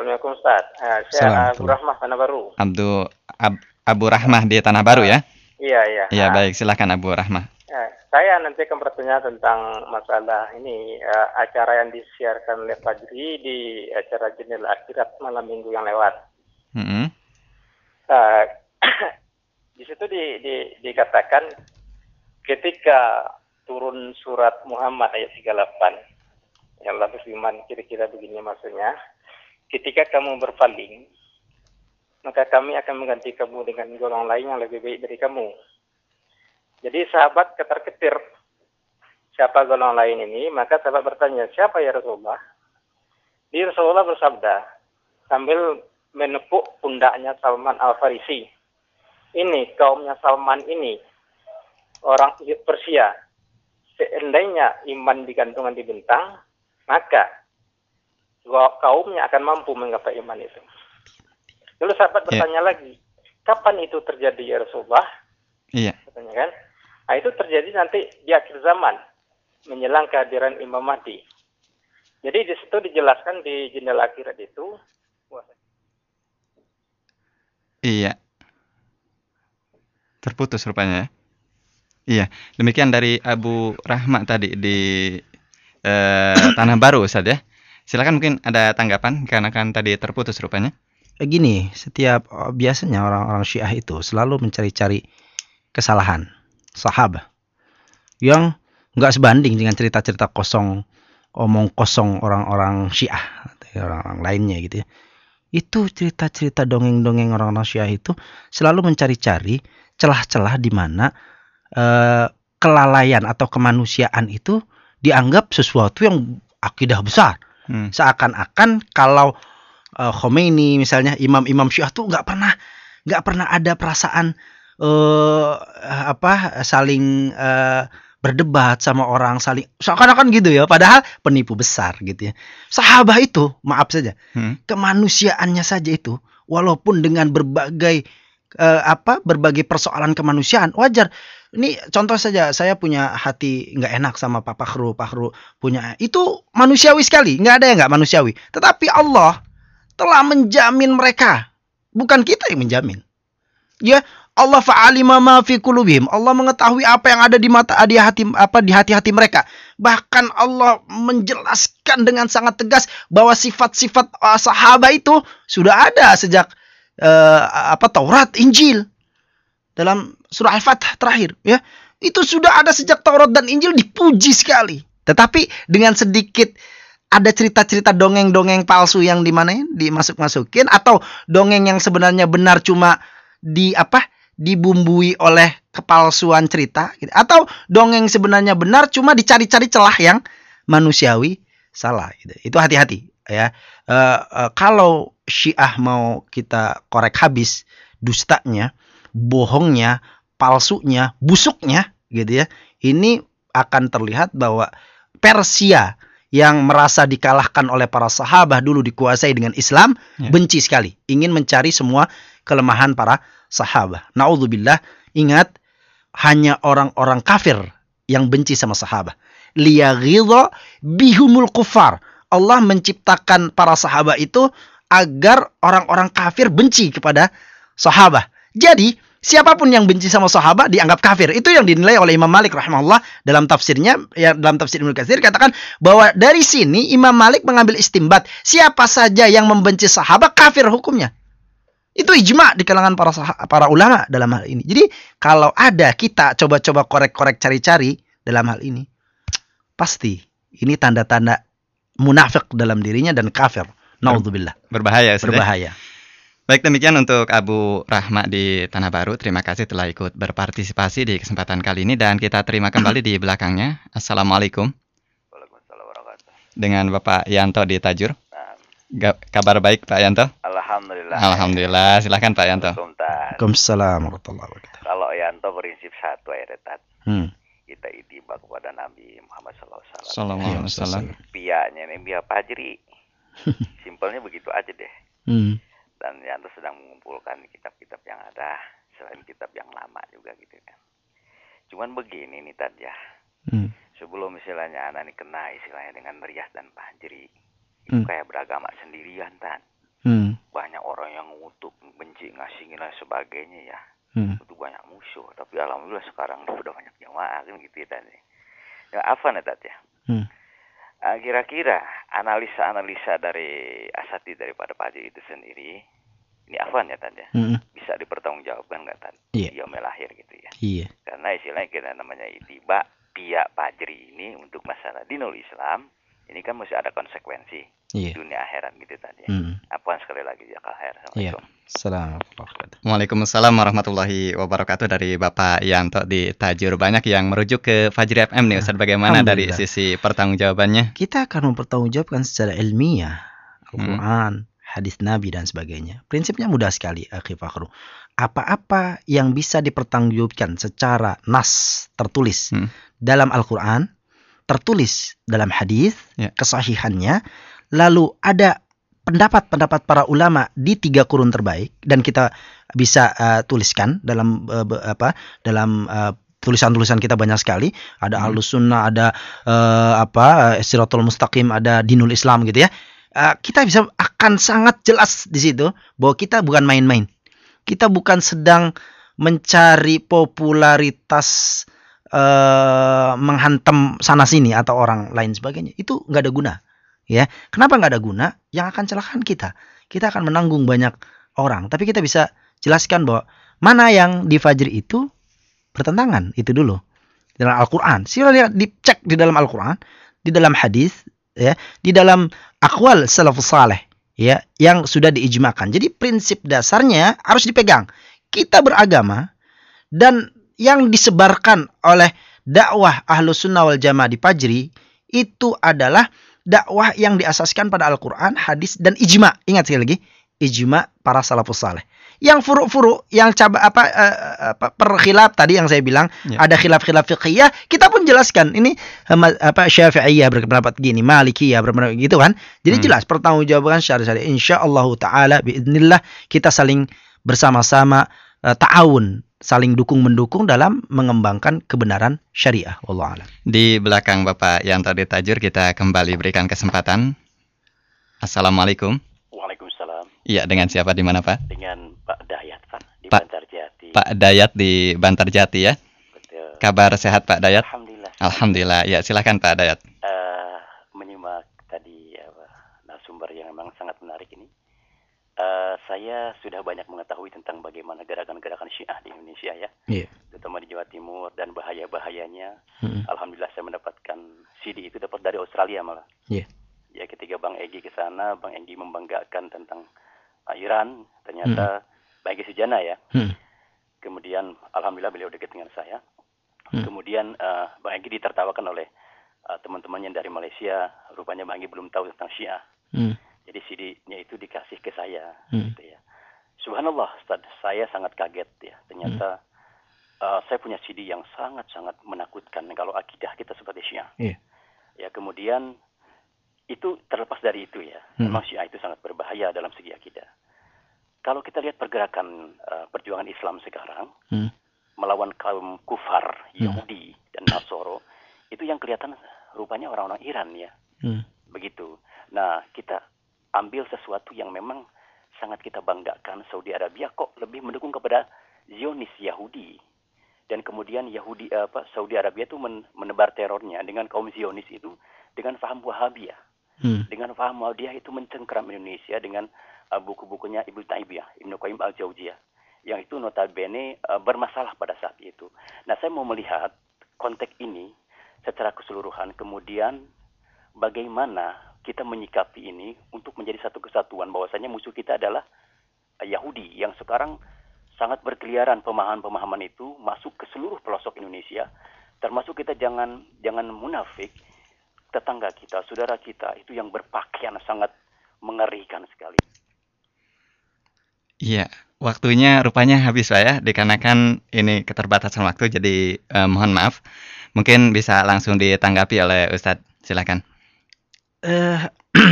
Assalamualaikum Ustaz. Saya Abu Rahmah Tanah Baru. Abu Rahmah di Tanah Baru ya? Iya. Iya baik, silakan Abu Rahmah. Saya nanti akan bertanya tentang masalah ini, acara yang disiarkan oleh Fajri di acara Jendela Akhirat malam minggu yang lewat. Di situ dikatakan ketika turun surat Muhammad ayat 38 yang Allah berfirman kira-kira begini maksudnya. Ketika kamu berpaling, maka kami akan mengganti kamu dengan golongan lain yang lebih baik dari kamu. Jadi sahabat ketar-ketir siapa golongan lain ini, maka sahabat bertanya, siapa ya Rasulullah? Di Rasulullah bersabda, sambil menepuk pundaknya Salman Al-Farisi. Ini kaumnya Salman ini, orang Persia. Seandainya iman digantungkan di bintang, maka kaumnya akan mampu menggapai iman itu. Lalu sahabat bertanya lagi, kapan itu terjadi ya Rasulullah? Iya. Katanya kan? Nah, itu terjadi nanti di akhir zaman menjelang kehadiran Imam Mahdi. Jadi di situ dijelaskan di Jendela Akhirat itu. Iya. Terputus rupanya. Iya. Demikian dari Abu Rahmat tadi di Tanah Baru Ustaz ya. Silakan mungkin ada tanggapan karena kan tadi terputus rupanya. Gini, setiap biasanya orang-orang Syiah itu selalu mencari-cari kesalahan sahabat yang nggak sebanding dengan cerita-cerita kosong, omong kosong orang-orang Syiah, orang-orang lainnya gitu ya. Itu cerita-cerita dongeng-dongeng orang-orang Syiah itu selalu mencari-cari celah-celah di mana kelalaian atau kemanusiaan itu dianggap sesuatu yang akidah besar. Seakan-akan kalau Khomeini misalnya, imam-imam Syiah tuh nggak pernah ada perasaan saling berdebat sama orang, saling seakan-akan gitu ya, padahal penipu besar gitu ya. Sahabat itu, maaf saja, kemanusiaannya saja itu, walaupun dengan berbagai berbagai persoalan kemanusiaan wajar. Ini contoh saja, saya punya hati nggak enak sama Pak Fakhru punya, itu manusiawi sekali, nggak ada yang nggak manusiawi. Tetapi Allah telah menjamin mereka, bukan kita yang menjamin. Ya Allah fa'alima ma fi qulubihim, Allah mengetahui apa yang ada di mata, di hati-hati mereka. Bahkan Allah menjelaskan dengan sangat tegas bahwa sifat-sifat sahabat itu sudah ada sejak Taurat, Injil. Dalam surah Al-Fatih terakhir ya, itu sudah ada sejak Taurat dan Injil, dipuji sekali. Tetapi dengan sedikit ada cerita-cerita dongeng-dongeng palsu yang dimana dimasuk-masukin, atau dongeng yang sebenarnya benar cuma dibumbui oleh kepalsuan cerita gitu. Atau dongeng sebenarnya benar cuma dicari-cari celah yang manusiawi salah gitu. Itu hati-hati ya. Kalau Syiah mau kita korek habis dustanya, bohongnya, palsunya, busuknya gitu ya, ini akan terlihat bahwa Persia yang merasa dikalahkan oleh para sahabat dulu dikuasai dengan Islam, benci sekali, ingin mencari semua kelemahan para sahabat. Na'udzubillah. Ingat, hanya orang-orang kafir yang benci sama sahabat. Liyaghidha bihumul kuffar. Allah menciptakan para sahabat itu agar orang-orang kafir benci kepada sahabat. Jadi siapapun yang benci sama sahabat dianggap kafir. Itu yang dinilai oleh Imam Malik rahimahullah dalam tafsirnya, ya, dalam tafsir Ibnu Katsir katakan bahwa dari sini Imam Malik mengambil istimbat, siapa saja yang membenci sahabat kafir hukumnya. Itu ijma di kalangan para ulama dalam hal ini. Jadi kalau ada kita coba-coba korek-korek cari-cari dalam hal ini, pasti ini tanda-tanda munafik dalam dirinya dan kafir. Naudzubillah. Berbahaya. Berbahaya. Baik, demikian untuk Abu Rahma di Tanah Baru. Terima kasih telah ikut berpartisipasi di kesempatan kali ini dan kita terima kembali di belakangnya. Assalamualaikum. Waalaikumsalam warahmatullahi. Dengan Bapak Yanto di Tajur. Kabar baik Pak Yanto? Alhamdulillah. Alhamdulillah. Silahkan Pak Yanto. Waalaikumsalam warahmatullahi wabarakatuh. Kalau Yanto prinsip satu ya Retat. Kita itiba kepada Nabi Muhammad SAW. Pihaknya ini pihak Fajri. Simpelnya begitu aja deh. Dan Yanto sedang mengumpulkan kitab-kitab yang ada selain kitab yang lama juga gitu kan. Cuman begini nih Tad ya. Sebelum istilahnya anak ini kena istilahnya dengan Riyah dan Fajri. Itu kayak beragama sendirian Tad. Banyak orang yang ngutuk, benci, ngasingin dan sebagainya ya. Itu banyak musuh. Tapi alhamdulillah sekarang udah banyak jamaah kan gitu ya Tad. Ya afan ya Tad ya. Kira-kira analisa-analisa dari asati daripada Fajri itu sendiri, ini afan ya Tad ya, bisa dipertanggungjawabkan nggak Tad? Iya. Yaumil akhir gitu ya. Iya. Karena istilahnya kita namanya itiba pihak Fajri ini untuk masalah dinul Islam. Ini kan mesti ada konsekuensi dunia akhirat gitu tadi. Apaan sekali lagi ya akhir. Waalaikumsalam warahmatullahi wabarakatuh dari Bapak Yanto di Tajur. Banyak yang merujuk ke Fajri FM nih Ustaz. Bagaimana dari sisi pertanggungjawabannya? Kita akan mempertanggungjawabkan secara ilmiah Al-Quran, hadis Nabi dan sebagainya. Prinsipnya mudah sekali Akhi Fakhru. Apa-apa yang bisa dipertanggungjawabkan secara nas tertulis dalam Al-Quran, tertulis dalam hadis, kesahihannya, lalu ada pendapat-pendapat para ulama di 3 kurun terbaik dan kita bisa tuliskan dalam tulisan-tulisan kita banyak sekali. Ada Ahlus Sunnah, ada Siratul Mustaqim, ada Dinul Islam gitu ya. Kita bisa akan sangat jelas di situ bahwa kita bukan main-main. Kita bukan sedang mencari popularitas, menghantam sana sini atau orang lain sebagainya. Itu nggak ada guna ya. Kenapa nggak ada guna? Yang akan celakakan kita, kita akan menanggung banyak orang. Tapi kita bisa jelaskan bahwa mana yang di Fajri itu bertentangan. Itu dulu dalam Al-Quran. Silahkan lihat, dicek di dalam Al-Quran, di dalam hadis ya, di dalam akwal salafus saleh ya, yang sudah diijmakan. Jadi prinsip dasarnya harus dipegang. Kita beragama dan yang disebarkan oleh dakwah Ahlus Sunnah wal Jamaah di Fajri itu adalah dakwah yang diasaskan pada Al-Quran, hadis, dan ijma. Ingat sekali lagi, ijma para salafus saleh. Yang furu-furu, yang perkhilaf tadi yang saya bilang, ada khilaf-khilaf fiqhiyah, kita pun jelaskan. Ini Syafi'iyah berpendapat gini, Malikiyah berpendapat gitu kan. Jadi jelas, pertanggungjawaban syariah. Insyaallah ta'ala biiznillah kita saling bersama-sama ta'awun, saling dukung-mendukung dalam mengembangkan kebenaran syariah. Wallahu a'lam. Di belakang Bapak Yanto di Tajur kita kembali berikan kesempatan. Assalamualaikum. Waalaikumsalam. Iya, dengan siapa di mana Pak? Dengan Pak Dayat Pak di Bantar Jati. Pak Dayat di Bantar Jati ya. Betul. Kabar sehat Pak Dayat? Alhamdulillah. Alhamdulillah. Ya, silakan Pak Dayat. Menyimak tadi narasumber yang memang sangat menarik ini. Saya sudah banyak mengetahui tentang bagaimana gerakan-gerakan Syiah di Indonesia ya, terutama di Jawa Timur dan bahaya-bahayanya. Alhamdulillah saya mendapatkan CD itu dapat dari Australia malah. Ya ketika Bang Egy ke sana, Bang Egy membanggakan tentang Iran, ternyata baik sejana ya. Kemudian alhamdulillah beliau dekat dengan saya. Kemudian Bang Egy ditertawakan oleh teman-temannya dari Malaysia. Rupanya Bang Egy belum tahu tentang Syiah. Jadi CD-nya itu dikasih ke saya, gitu ya. Subhanallah, Ustaz, saya sangat kaget ya. Ternyata saya punya CD yang sangat-sangat menakutkan kalau akidah kita seperti Syiah. Ya kemudian itu terlepas dari itu ya, memang Syiah itu sangat berbahaya dalam segi akidah. Kalau kita lihat pergerakan perjuangan Islam sekarang, melawan kaum kufar, Yahudi dan Nasoro, itu yang kelihatan rupanya orang-orang Iran ya. Begitu. Nah, kita ambil sesuatu yang memang sangat kita banggakan. Saudi Arabia kok lebih mendukung kepada Zionis Yahudi. Dan kemudian Saudi Arabia itu menebar terornya dengan kaum Zionis itu dengan paham Wahabiyah. Dengan paham Wahabiyah itu mencengkeram Indonesia dengan buku-bukunya Ibnu Taimiyah, Ibnu Qayyim Al-Jauziyah, yang itu notabene bermasalah pada saat itu. Nah, saya mau melihat konteks ini secara keseluruhan, kemudian bagaimana kita menyikapi ini untuk menjadi satu kesatuan, bahwasanya musuh kita adalah Yahudi yang sekarang sangat berkeliaran pemahaman-pemahaman itu masuk ke seluruh pelosok Indonesia, termasuk kita jangan munafik, tetangga kita, saudara kita itu yang berpakaian sangat mengerikan sekali. Iya, waktunya rupanya habis Pak ya, dikarenakan ini keterbatasan waktu, jadi mohon maaf. Mungkin bisa langsung ditanggapi oleh Ustadz, silakan.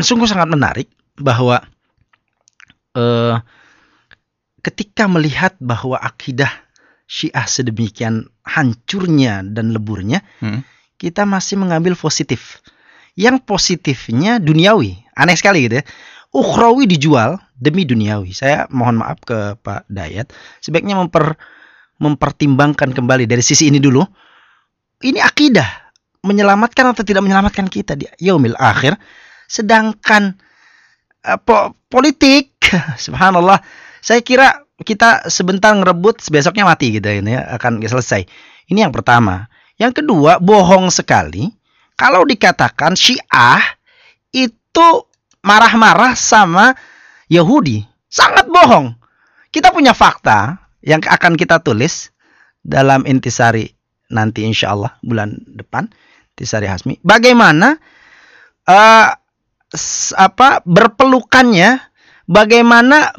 Sungguh sangat menarik bahwa ketika melihat bahwa akidah Syiah sedemikian hancurnya dan leburnya, kita masih mengambil positif. Yang positifnya duniawi. Aneh sekali gitu ya. Ukhrawi dijual demi duniawi. Saya mohon maaf ke Pak Dayat. Sebaiknya mempertimbangkan kembali dari sisi ini dulu. Ini akidah. Menyelamatkan atau tidak menyelamatkan kita di yaumil akhir. Sedangkan politik, subhanallah. Saya kira kita sebentar ngerebut, besoknya mati gitu ya, akan selesai. Ini yang pertama. Yang kedua, bohong sekali kalau dikatakan Syiah itu marah-marah sama Yahudi. Sangat bohong. Kita punya fakta yang akan kita tulis dalam Intisari nanti insya Allah bulan depan, Intisari Hasmi. Bagaimana berpelukannya? Bagaimana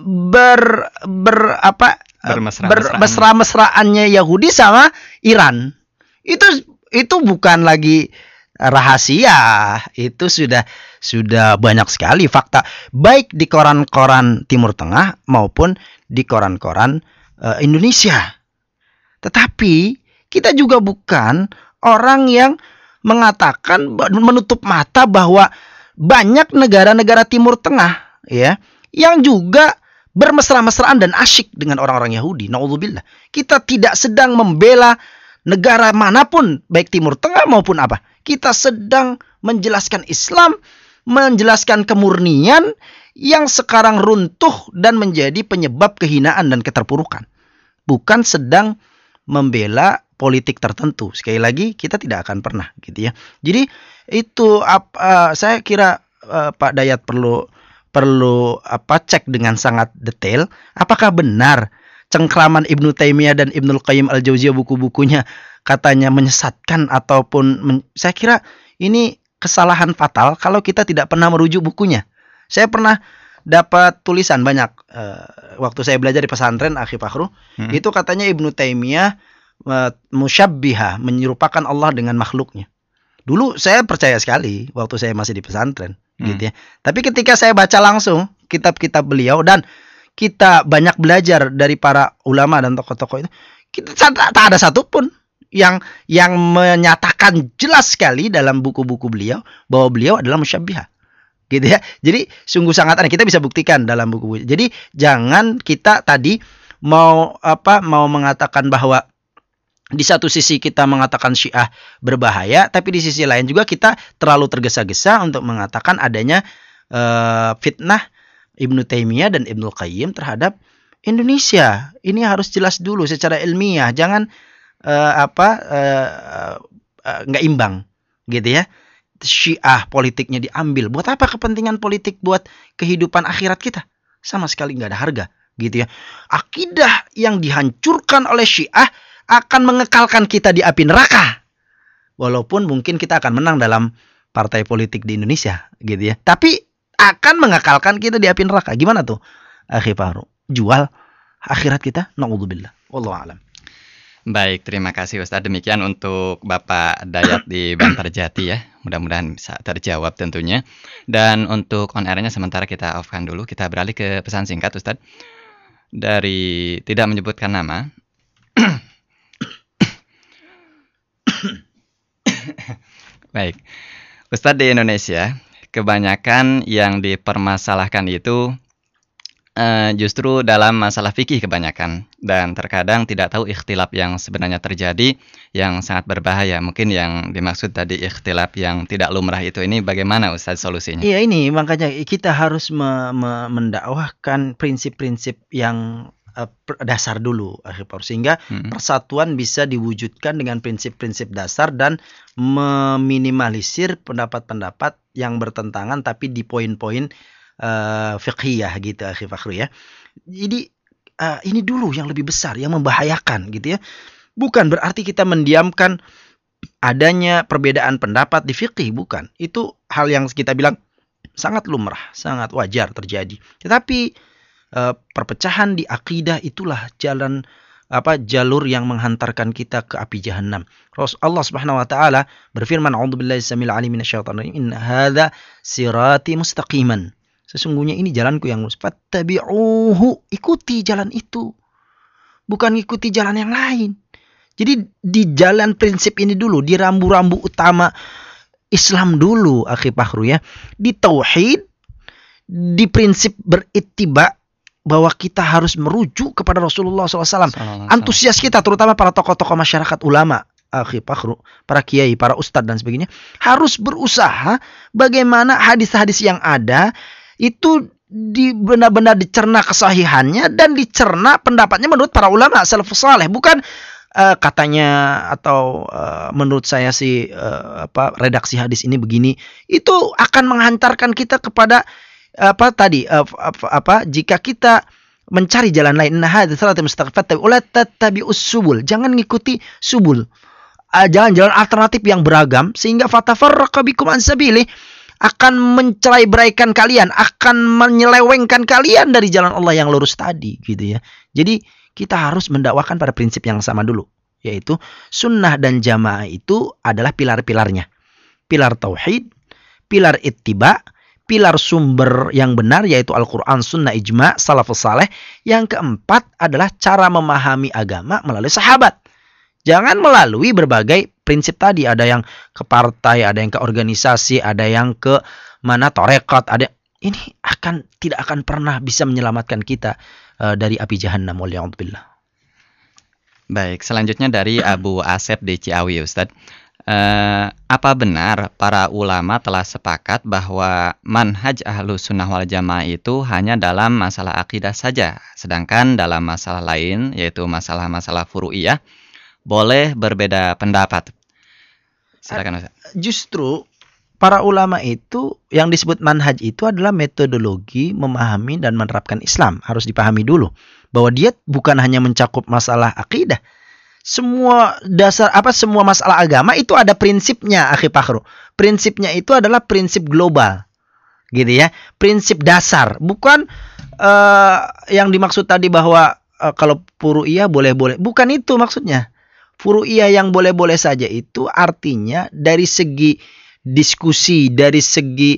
bermesra-mesraannya Yahudi sama Iran. Itu bukan lagi rahasia, itu sudah banyak sekali fakta baik di koran-koran Timur Tengah maupun di koran-koran Indonesia. Tetapi kita juga bukan orang yang mengatakan menutup mata bahwa banyak negara-negara Timur Tengah ya yang juga bermesra-mesraan dan asyik dengan orang-orang Yahudi. Na'udzubillah. Kita tidak sedang membela negara manapun, baik Timur Tengah maupun apa. Kita sedang menjelaskan Islam, menjelaskan kemurnian yang sekarang runtuh dan menjadi penyebab kehinaan dan keterpurukan. Bukan sedang membela politik tertentu. Sekali lagi, kita tidak akan pernah gitu ya. Jadi itu saya kira Pak Dayat perlu cek dengan sangat detail apakah benar cengkraman Ibnu Taimiyah dan Ibnu Qayyim Al-Jauziyah, buku-bukunya katanya menyesatkan ataupun saya kira ini kesalahan fatal kalau kita tidak pernah merujuk bukunya. Saya pernah dapat tulisan banyak waktu saya belajar di pesantren Akhi Fakhru, itu katanya Ibnu Taimiyah musyabbiha, menyerupakan Allah dengan makhluknya. Dulu saya percaya sekali waktu saya masih di pesantren. Gitu ya. Tapi ketika saya baca langsung kitab-kitab beliau dan kita banyak belajar dari para ulama dan tokoh-tokoh itu, kita tak ada satupun yang menyatakan jelas sekali dalam buku-buku beliau bahwa beliau adalah musyabbihah. Gitu ya. Jadi sungguh sangat aneh, kita bisa buktikan dalam buku-buku. Jadi jangan kita tadi mau mengatakan bahwa di satu sisi kita mengatakan Syiah berbahaya, tapi di sisi lain juga kita terlalu tergesa-gesa untuk mengatakan adanya fitnah Ibnu Taimiyah dan Ibnu Qayyim terhadap Indonesia. Ini harus jelas dulu secara ilmiah, jangan nggak imbang, gitu ya. Syiah politiknya diambil, buat apa kepentingan politik buat kehidupan akhirat kita? Sama sekali nggak ada harga, gitu ya. Akidah yang dihancurkan oleh Syiah akan mengekalkan kita di api neraka. Walaupun mungkin kita akan menang dalam partai politik di Indonesia, gitu ya. Tapi akan mengekalkan kita di api neraka. Gimana tuh? Akhi Fahru, jual akhirat kita? Na'udzubillah. Wallahu a'lam. Baik, terima kasih Ustaz. Demikian untuk Bapak Dayat di Bantarjati ya. Mudah-mudahan bisa terjawab tentunya. Dan untuk on airnya sementara kita off-kan dulu. Kita beralih ke pesan singkat Ustaz. Dari tidak menyebutkan nama Baik, Ustadz, di Indonesia kebanyakan yang dipermasalahkan itu justru dalam masalah fikih kebanyakan, dan terkadang tidak tahu ikhtilaf yang sebenarnya terjadi yang sangat berbahaya. Mungkin yang dimaksud tadi ikhtilaf yang tidak lumrah itu, ini bagaimana Ustaz solusinya? Iya, ini makanya kita harus mendakwahkan prinsip-prinsip yang dasar dulu, sehingga persatuan bisa diwujudkan dengan prinsip-prinsip dasar dan meminimalisir pendapat-pendapat yang bertentangan tapi di poin-poin fiqhiyah gitu, akhi Fakhri ya. Jadi ini dulu yang lebih besar, yang membahayakan gitu ya. Bukan berarti kita mendiamkan adanya perbedaan pendapat di fiqih, bukan. Itu hal yang kita bilang sangat lumrah, sangat wajar terjadi. Tetapi perpecahan di akidah itulah jalan jalur yang menghantarkan kita ke api jahanam. Allah Subhanahu wa taala berfirman, a'udzubillahi samil alim minasyaitonir rajim, in hadza sirati mustaqiman. Sesungguhnya ini jalanku yang lurus. Fattabi'uhu, ikuti jalan itu. Bukan ikuti jalan yang lain. Jadi di jalan prinsip ini dulu, di rambu-rambu utama Islam dulu, akhi Fakhru ya. Di tauhid, di prinsip berittiba, bahwa kita harus merujuk kepada Rasulullah SAW. Antusias kita, terutama para tokoh-tokoh masyarakat ulama, akhi Fakhru, para kiai, para ustadz dan sebagainya, harus berusaha bagaimana hadis-hadis yang ada itu benar-benar dicerna kesahihannya dan dicerna pendapatnya menurut para ulama salafus saleh, bukan katanya atau menurut saya sih redaksi hadis ini begini. Itu akan menghantarkan kita kepada jika kita mencari jalan lain, nah hadzatul mustaqfat ulat tabi'us subul, jangan ngikuti subul, jalan-jalan alternatif yang beragam, sehingga fatafarraqa bikum an sabilihi, akan mencerai-beraikan kalian, akan menyelewengkan kalian dari jalan Allah yang lurus tadi gitu ya. Jadi kita harus mendakwakan pada prinsip yang sama dulu, yaitu sunnah dan jamaah itu adalah pilar-pilarnya. Pilar tauhid, pilar ittiba, pilar sumber yang benar yaitu Al-Qur'an, sunnah, ijma, salafus saleh. Yang keempat adalah cara memahami agama melalui sahabat. Jangan melalui berbagai prinsip tadi, ada yang ke partai, ada yang ke organisasi, ada yang ke mana tarekat, ada ini tidak akan pernah bisa menyelamatkan kita dari api jahannam, waliyadzubillah. Baik, selanjutnya dari Abu Asep di Ciawi, Ustadz. Apa benar para ulama telah sepakat bahwa manhaj Ahlus Sunnah wal Jamaah itu hanya dalam masalah akidah saja, sedangkan dalam masalah lain yaitu masalah-masalah furu'iyah boleh berbeda pendapat? Silakan Ustaz. Justru para ulama itu, yang disebut manhaj itu adalah metodologi memahami dan menerapkan Islam. Harus dipahami dulu bahwa dia bukan hanya mencakup masalah akidah. Semua dasar semua masalah agama itu ada prinsipnya, akhi Fakhru. Prinsipnya itu adalah prinsip global. Gitu ya. Prinsip dasar, bukan yang dimaksud tadi bahwa kalau furu'iyah boleh-boleh. Bukan itu maksudnya. Furu'iyah yang boleh-boleh saja itu artinya dari segi diskusi, dari segi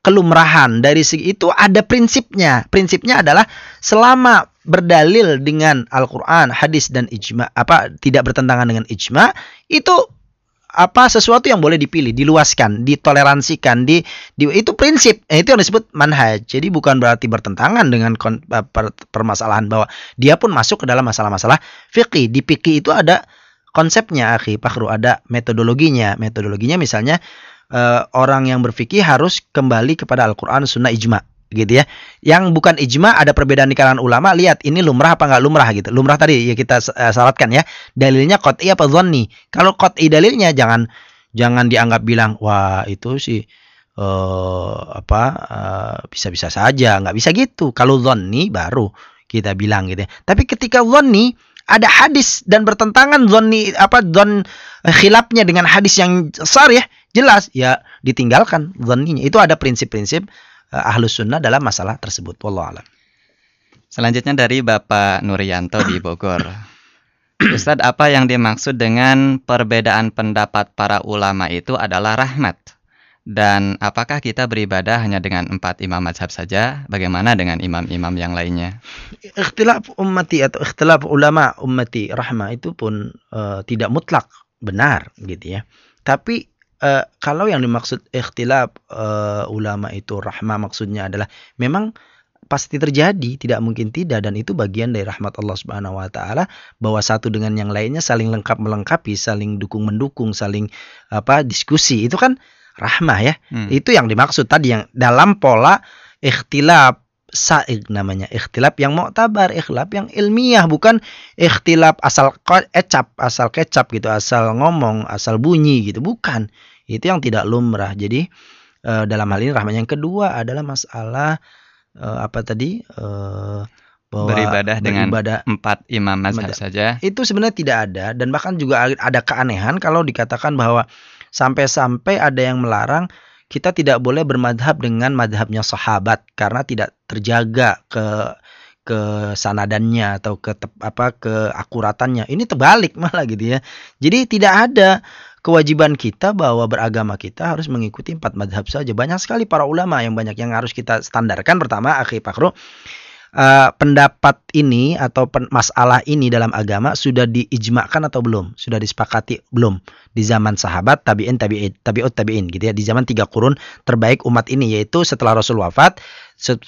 kelumrahan, dari segi itu ada prinsipnya. Prinsipnya adalah selama berdalil dengan Al-Qur'an, hadis dan ijma, tidak bertentangan dengan ijma, itu sesuatu yang boleh dipilih, diluaskan, ditoleransikan, itu prinsip. Itu yang disebut manhaj. Jadi bukan berarti bertentangan dengan permasalahan bahwa dia pun masuk ke dalam masalah-masalah fikih. Di fikih itu ada konsepnya, akhi Fakhru, ada metodologinya. Metodologinya misalnya orang yang berfikih harus kembali kepada Al-Qur'an, sunnah, ijma gitu ya. Yang bukan ijma ada perbedaan di kalangan ulama, lihat ini lumrah apa nggak lumrah gitu. Lumrah tadi ya kita syaratkan ya, dalilnya qat'i apa dhanni. Kalau qat'i dalilnya jangan dianggap bilang wah itu sih bisa-bisa saja, nggak bisa gitu. Kalau dhanni baru kita bilang gitu ya. Tapi ketika dhanni ada hadis dan bertentangan dhanni khilafnya dengan hadis yang sarih jelas ya, ditinggalkan dhanninya. Itu ada prinsip-prinsip Ahlus Sunnah dalam masalah tersebut. Wallahu a'lam. Selanjutnya dari Bapak Nurianto di Bogor. Ustadz, apa yang dimaksud dengan perbedaan pendapat para ulama itu adalah rahmat? Dan apakah kita beribadah hanya dengan 4 imam mazhab saja? Bagaimana dengan imam-imam yang lainnya? Ikhtilaf ummati atau ikhtilaf ulama ummati rahmah itu pun tidak mutlak benar gitu ya. Tapi kalau yang dimaksud ikhtilaf ulama itu rahmah, maksudnya adalah memang pasti terjadi, tidak mungkin tidak, dan itu bagian dari rahmat Allah Subhanahu wa taala, bahwa satu dengan yang lainnya saling lengkap melengkapi, saling dukung mendukung, saling diskusi. Itu kan rahmah ya. Itu yang dimaksud tadi, yang dalam pola ikhtilaf saig namanya, ikhtilaf yang mu'tabar, ikhtilaf yang ilmiah, bukan ikhtilaf asal kecap gitu, asal ngomong, asal bunyi gitu, bukan. Itu yang tidak lumrah. Jadi dalam hal ini rahmah. Yang kedua adalah masalah bahwa beribadah dengan 4 imam mazhab saja. Itu sebenarnya tidak ada, dan bahkan juga ada keanehan kalau dikatakan bahwa sampai-sampai ada yang melarang kita tidak boleh bermadhab dengan madhabnya sahabat karena tidak terjaga kesanadannya atau keakuratannya. Ini terbalik malah gitu ya. Jadi tidak ada kewajiban kita bahwa beragama kita harus mengikuti 4 madhab saja. Banyak sekali para ulama yang banyak yang harus kita standarkan. Pertama, akhi Fakhru, pendapat ini atau masalah ini dalam agama sudah diijmakan atau belum? Sudah disepakati belum? Di zaman sahabat, tabi'in, tabi'in gitu ya. Di zaman 3 kurun terbaik umat ini, yaitu setelah Rasul wafat, 1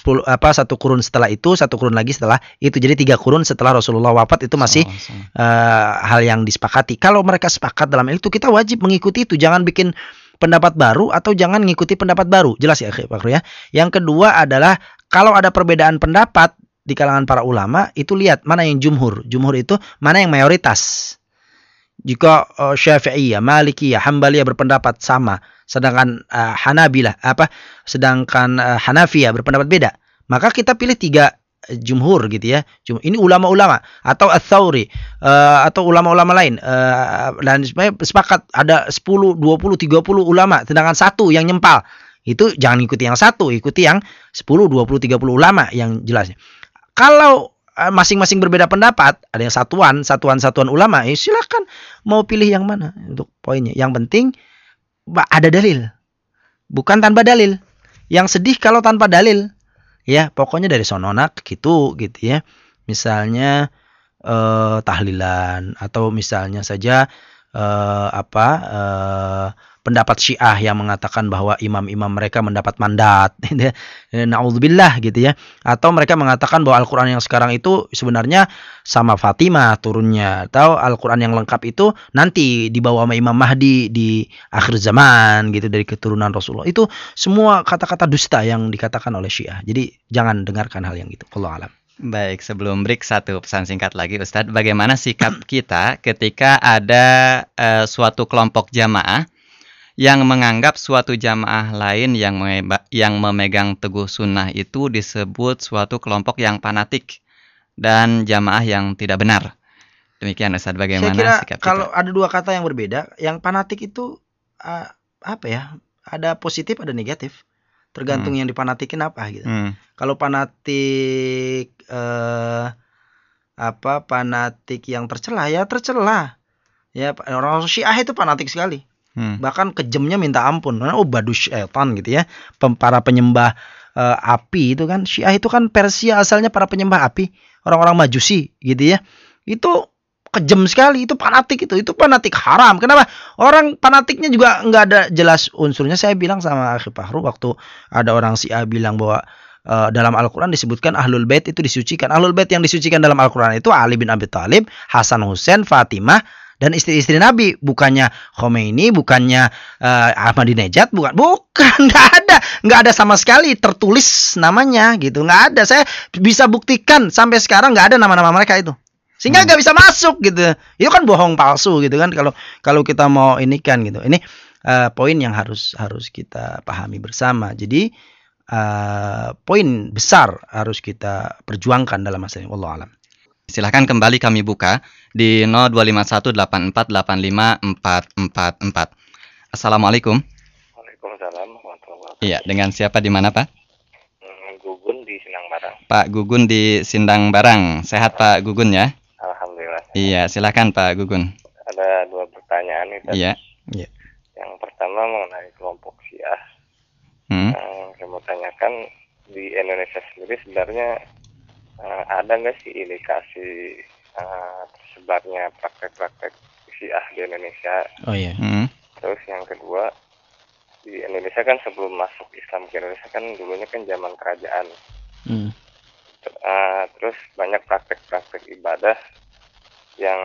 kurun setelah itu, 1 kurun lagi setelah itu. Jadi 3 kurun setelah Rasulullah wafat itu masih hal yang disepakati. Kalau mereka sepakat dalam itu, kita wajib mengikuti itu. Jangan bikin pendapat baru atau jangan ngikuti pendapat baru. Jelas ya, akhi Fakhru ya. Yang kedua adalah kalau ada perbedaan pendapat di kalangan para ulama, itu lihat mana yang jumhur. Jumhur itu mana yang mayoritas. Jika Syafi'iyah, Malikiyah, Hambaliyah berpendapat sama, sedangkan Hanafiyah berpendapat beda, maka kita pilih 3 jumhur gitu ya. Ini ulama-ulama, atau Atsauri, atau ulama-ulama lain, dan sepakat ada 10, 20, 30 ulama, sedangkan 1 yang nyempal. Itu jangan ikuti yang 1, ikuti yang 10, 20, 30 ulama yang jelas. Kalau masing-masing berbeda pendapat, ada yang satuan ulama, ya silakan mau pilih yang mana untuk poinnya. Yang penting ada dalil, bukan tanpa dalil. Yang sedih kalau tanpa dalil. Ya, pokoknya dari sononak gitu ya. Misalnya tahlilan, atau misalnya saja pendapat Syiah yang mengatakan bahwa imam-imam mereka mendapat mandat, naudzubillah gitu ya. Atau mereka mengatakan bahwa Al-Quran yang sekarang itu sebenarnya sama Fatimah turunnya, atau Al-Quran yang lengkap itu nanti dibawa sama Imam Mahdi di akhir zaman gitu, dari keturunan Rasulullah. Itu semua kata-kata dusta yang dikatakan oleh Syiah. Jadi jangan dengarkan hal yang gitu. Wallahu a'lam. Baik, sebelum break 1 pesan singkat lagi Ustadz. Bagaimana sikap kita ketika ada suatu kelompok jamaah yang menganggap suatu jamaah lain yang memegang teguh sunnah itu disebut suatu kelompok yang fanatik dan jamaah yang tidak benar? Demikian Ustadz, bagaimana sikap kita? Kalau ada 2 kata yang berbeda, yang fanatik itu apa ya? Ada positif, ada negatif. Tergantung yang dipanatikin apa gitu. Kalau fanatik fanatik yang tercela ya tercela. Ya, orang Syiah itu fanatik sekali. Bahkan kejamnya minta ampun. Oh, badus syaitan gitu ya. Para penyembah api itu kan, Syiah itu kan Persia asalnya, para penyembah api, orang-orang Majusi gitu ya. Itu kejam sekali, itu fanatik, itu fanatik haram. Kenapa? Orang fanatiknya juga nggak ada jelas unsurnya. Saya bilang sama akhi Fakhru waktu ada orang Syiah bilang bahwa dalam Al-Quran disebutkan Ahlul Bait itu disucikan. Ahlul Bait yang disucikan dalam Al-Quran itu Ali bin Abi Thalib, Hasan, Husain, Fatimah, dan istri-istri Nabi. Bukannya Khomeini, bukannya Ahmadinejad, bukan, nggak ada sama sekali tertulis namanya gitu, nggak ada. Saya bisa buktikan sampai sekarang nggak ada nama-nama mereka itu. Sehingga nggak bisa masuk gitu. Itu kan bohong palsu gitu kan, kalau kita mau ini kan gitu. Ini poin yang harus kita pahami bersama. Jadi poin besar harus kita perjuangkan dalam masalah ini. Wallahu a'lam. Silahkan kembali kami buka di 0251 8485 444. Assalamualaikum. Waalaikumsalam warahmatullahi wabarakatuh. Iya, dengan siapa di mana Pak? Gugun di Sindang Barang. Pak Gugun di Sindang Barang. Sehat Pak Gugun ya? Alhamdulillah. Iya, silakan Pak Gugun. Ada 2 pertanyaan nih. Iya. Yang pertama mengenai kelompok Syiah Yang saya mau tanyakan, di Indonesia sendiri sebenarnya ada nggak sih indikasi tersebarnya praktek-praktek Syiah di Indonesia? Oh iya. Terus yang kedua, di Indonesia kan sebelum masuk Islam ke Indonesia kan dulunya kan zaman kerajaan. Terus banyak praktek-praktek ibadah yang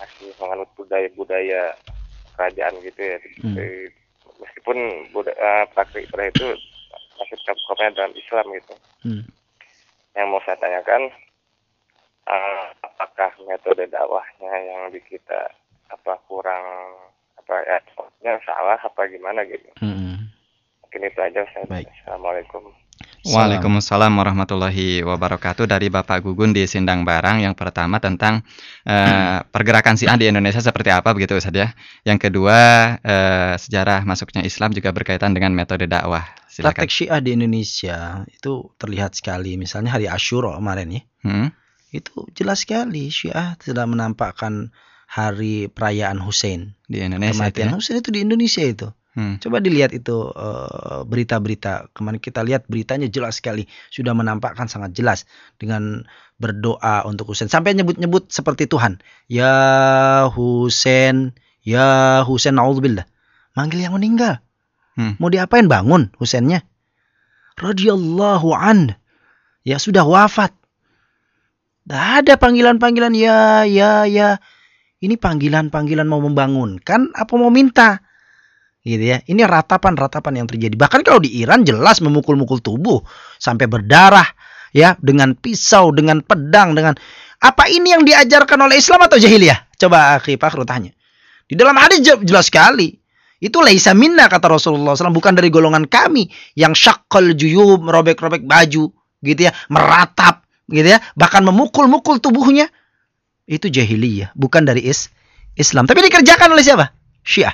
masih menganut budaya-budaya kerajaan gitu ya. Meskipun praktek ibadah itu masih terkopnya dalam Islam gitu. Yang mau saya tanyakan, apakah metode dakwahnya yang di kita kurang ya salah apa gimana gitu? Mungkin itu aja. Baik. Assalamualaikum. Waalaikumsalam warahmatullahi wabarakatuh. Dari Bapak Gugun di Sindang Barang, yang pertama tentang pergerakan Syiah di Indonesia seperti apa begitu Ustaz ya. Yang kedua sejarah masuknya Islam juga berkaitan dengan metode dakwah. Silakan. Praktek Syiah di Indonesia itu terlihat sekali, misalnya hari Asyura kemarin ya. Itu jelas sekali Syiah sudah menampakkan hari perayaan Husain di Indonesia. Kematian itu ya? Husain itu di Indonesia itu. Coba dilihat itu berita-berita. Kemarin kita lihat beritanya jelas sekali, sudah menampakkan sangat jelas dengan berdoa untuk Husain, sampai nyebut-nyebut seperti Tuhan. Ya Husain, na'udzubillah. Manggil yang meninggal. Mau diapain, bangun Husainnya? Radiyallahu an. Ya sudah wafat. Tidak ada panggilan-panggilan ya. Ini panggilan-panggilan mau membangunkan apa mau minta? Gitu ya. Ini ratapan-ratapan yang terjadi. Bahkan kalau di Iran jelas memukul-mukul tubuh sampai berdarah ya, dengan pisau, dengan pedang, dengan apa. Ini yang diajarkan oleh Islam atau jahiliyah? Coba akhi Fakhru tanya. Di dalam hadis jelas sekali. Itu laisa minna kata Rasulullah SAW, bukan dari golongan kami yang syaqqal juyub, merobek-robek baju gitu ya, meratap gitu ya, bahkan memukul-mukul tubuhnya. Itu jahiliyah, bukan dari Islam. Tapi dikerjakan oleh siapa? Syiah.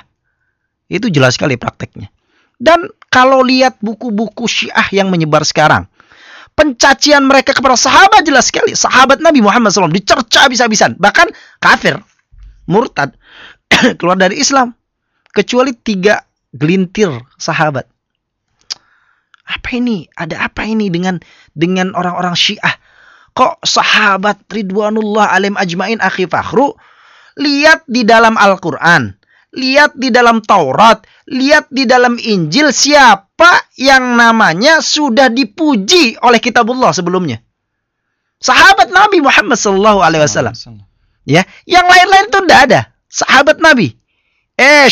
Itu jelas sekali prakteknya. Dan kalau lihat buku-buku Syiah yang menyebar sekarang, pencacian mereka kepada sahabat jelas sekali. Sahabat Nabi Muhammad SAW dicerca habis-habisan. Bahkan kafir, murtad, keluar dari Islam. Kecuali 3 gelintir sahabat. Apa ini? Ada apa ini dengan orang-orang Syiah? Kok sahabat Ridwanullah alaihim ajmain akhi Fakhru? Lihat di dalam Al-Quran, lihat di dalam Taurat, lihat di dalam Injil, siapa yang namanya sudah dipuji oleh kitabullah sebelumnya? Sahabat Nabi Muhammad SAW. Ya, yang lain-lain itu tidak ada. Sahabat Nabi.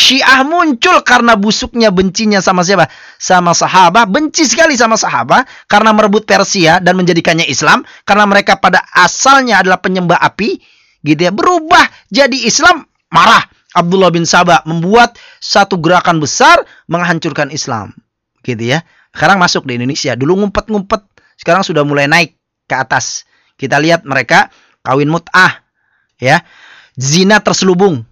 Syiah muncul karena busuknya bencinya sama siapa? Sama sahabat. Benci sekali sama sahabat karena merebut Persia dan menjadikannya Islam. Karena mereka pada asalnya adalah penyembah api, gitu ya. Berubah jadi Islam, marah. Abdullah bin Saba membuat satu gerakan besar menghancurkan Islam, gitu ya. Sekarang masuk di Indonesia. Dulu ngumpet-ngumpet, sekarang sudah mulai naik ke atas. Kita lihat mereka kawin mut'ah, ya, zina terselubung.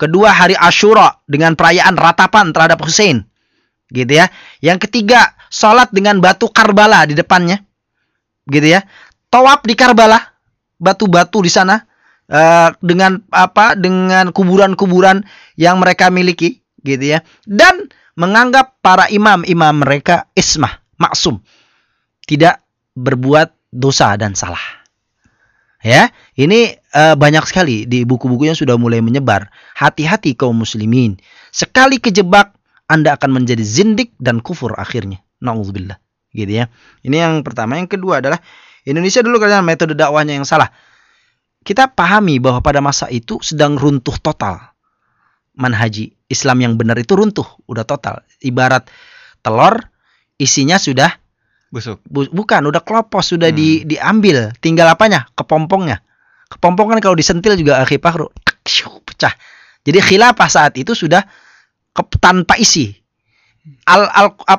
Kedua hari Asyura dengan perayaan ratapan terhadap Husain, gitu ya. Yang ketiga, salat dengan batu Karbala di depannya, gitu ya. Tawaf di Karbala, batu-batu di sana. Dengan apa? Dengan kuburan-kuburan yang mereka miliki, gitu ya. Dan menganggap para imam-imam mereka ismah, maksum, tidak berbuat dosa dan salah. Ya, ini banyak sekali di buku-buku yang sudah mulai menyebar. Hati-hati kaum muslimin. Sekali kejebak, Anda akan menjadi zindik dan kufur akhirnya. Na'udzubillah, gitu ya. Ini yang pertama. Yang kedua adalah Indonesia dulu karena metode dakwahnya yang salah. Kita pahami bahwa pada masa itu sedang runtuh total manhaji Islam yang benar itu runtuh, udah total. Ibarat telur isinya sudah busuk, bukan, udah kelopos, sudah diambil, tinggal apanya? Kepompongnya. Kepompong kan kalau disentil juga akhi Fakhru, pecah. Jadi khilafah saat itu sudah tanpa isi.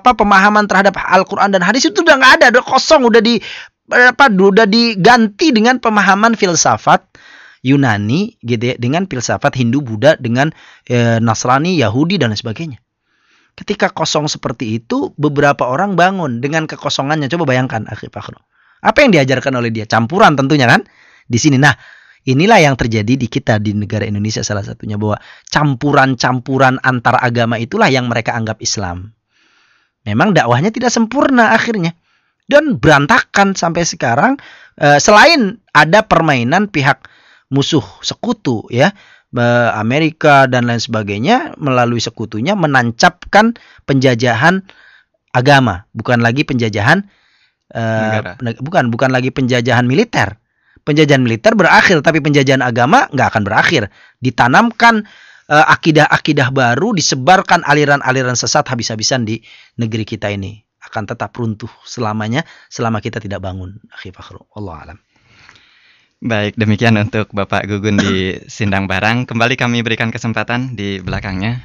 Pemahaman terhadap Al-Quran dan hadis itu udah nggak ada, udah kosong, udah diganti dengan pemahaman filsafat Yunani, gitu ya, dengan filsafat Hindu, Buddha, dengan Nasrani, Yahudi dan sebagainya. Ketika kosong seperti itu, beberapa orang bangun dengan kekosongannya. Coba bayangkan akhi Fakhru, apa yang diajarkan oleh dia? Campuran tentunya kan di sini. Nah, inilah yang terjadi di kita di negara Indonesia salah satunya, bahwa campuran-campuran antar agama itulah yang mereka anggap Islam. memang dakwahnya tidak sempurna akhirnya dan berantakan sampai sekarang. Selain ada permainan pihak musuh sekutu ya, Amerika dan lain sebagainya, melalui sekutunya menancapkan penjajahan agama, bukan lagi penjajahan negara. Bukan lagi penjajahan militer. Penjajahan militer berakhir, tapi penjajahan agama nggak akan berakhir. Ditanamkan akidah-akidah baru, disebarkan aliran-aliran sesat habis-habisan di negeri kita ini, akan tetap runtuh selamanya selama kita tidak bangun. Akhi Fakhru, wallahu a'lam. Baik, demikian untuk Bapak Gugun di Sindang Barang. Kembali kami berikan kesempatan di belakangnya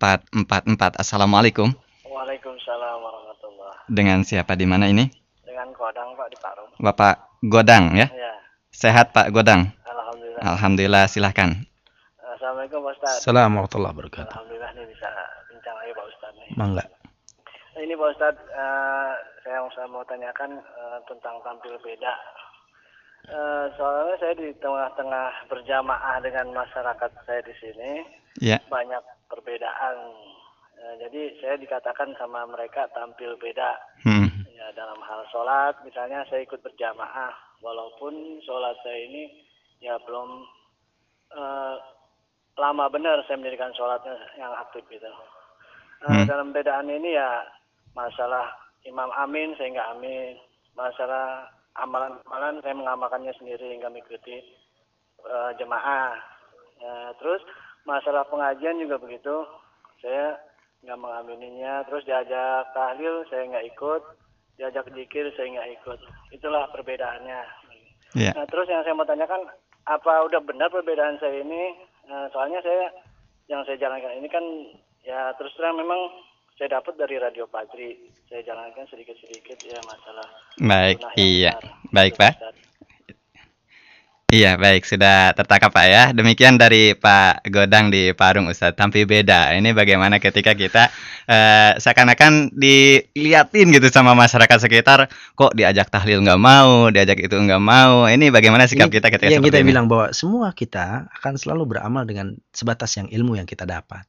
02518485444. Assalamualaikum. Waalaikumsalam warahmatullahi. Dengan siapa di mana ini? Dengan Godang Pak di Parung. Bapak Godang ya? Ya. Sehat Pak Godang? Alhamdulillah. Alhamdulillah, silahkan. Assalamualaikum Pak Ustaz. Assalamualaikum warahmatullahi wabarakatuh. Alhamdulillah nih bisa bincang lagi Pak Ustaz nih. Mangga. Ini Pak Ustaz, saya mau tanyakan tentang tampil beda. Soalnya saya di tengah-tengah berjamaah dengan masyarakat saya di sini, yeah, banyak perbedaan. Jadi saya dikatakan sama mereka tampil beda. Ya, dalam hal sholat, misalnya saya ikut berjamaah, walaupun sholat saya ini ya belum lama benar saya mendirikan sholatnya yang aktif gitu. Dalam bedaan ini ya, masalah imam amin, saya nggak amin. Masalah amalan-amalan, saya mengamalkannya sendiri, nggak mengikuti jemaah. Terus masalah pengajian juga begitu, saya nggak mengamininya. Terus diajak tahlil, saya nggak ikut. Diajak dzikir, saya nggak ikut. Itulah perbedaannya. Yeah. Nah, terus yang saya mau tanyakan, apa udah benar perbedaan saya ini? Soalnya saya, yang saya jalankan ini kan, ya terus terang memang saya dapat dari Radio Fajri. Saya jalankan sedikit-sedikit ya masalah. Baik, iya. Baik, Pak. Iya, baik. Sudah tertangkap, Pak ya. Demikian dari Pak Godang di Parung, Ustaz. Tampil beda. Ini bagaimana ketika kita seakan-akan diliatin gitu sama masyarakat sekitar. Kok diajak tahlil nggak mau, diajak itu nggak mau. Ini bagaimana sikap kita ketika seperti ini? Kita bilang bahwa semua kita akan selalu beramal dengan sebatas yang ilmu yang kita dapat.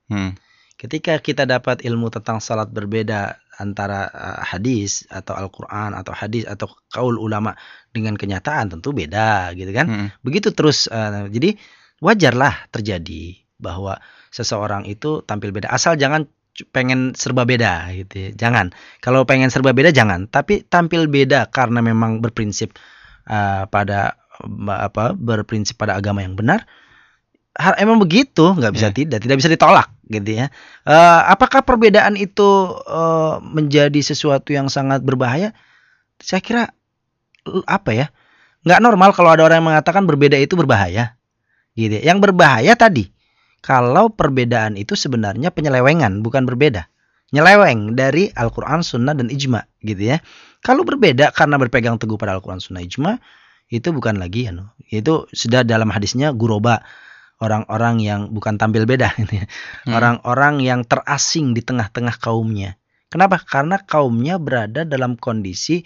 Ketika kita dapat ilmu tentang salat berbeda antara hadis atau Al-Quran atau hadis atau kaul ulama dengan kenyataan tentu beda gitu kan. Begitu terus, jadi wajarlah terjadi bahwa seseorang itu tampil beda. Asal jangan pengen serba beda gitu ya. Jangan. Kalau pengen serba beda jangan. Tapi tampil beda karena memang berprinsip berprinsip pada agama yang benar. Emang begitu, nggak bisa tidak bisa ditolak gitu ya. Apakah perbedaan itu menjadi sesuatu yang sangat berbahaya? Saya kira nggak normal kalau ada orang yang mengatakan berbeda itu berbahaya gitu ya. Yang berbahaya tadi kalau perbedaan itu sebenarnya penyelewengan, bukan berbeda. Nyeleweng dari Al-Quran, Sunnah, dan Ijma gitu ya. Kalau berbeda karena berpegang teguh pada Al-Quran, Sunnah, Ijma, itu bukan lagi itu sudah dalam hadisnya guroba, orang-orang yang bukan tampil beda gitu ya. Orang-orang yang terasing di tengah-tengah kaumnya. Kenapa? Karena kaumnya berada dalam kondisi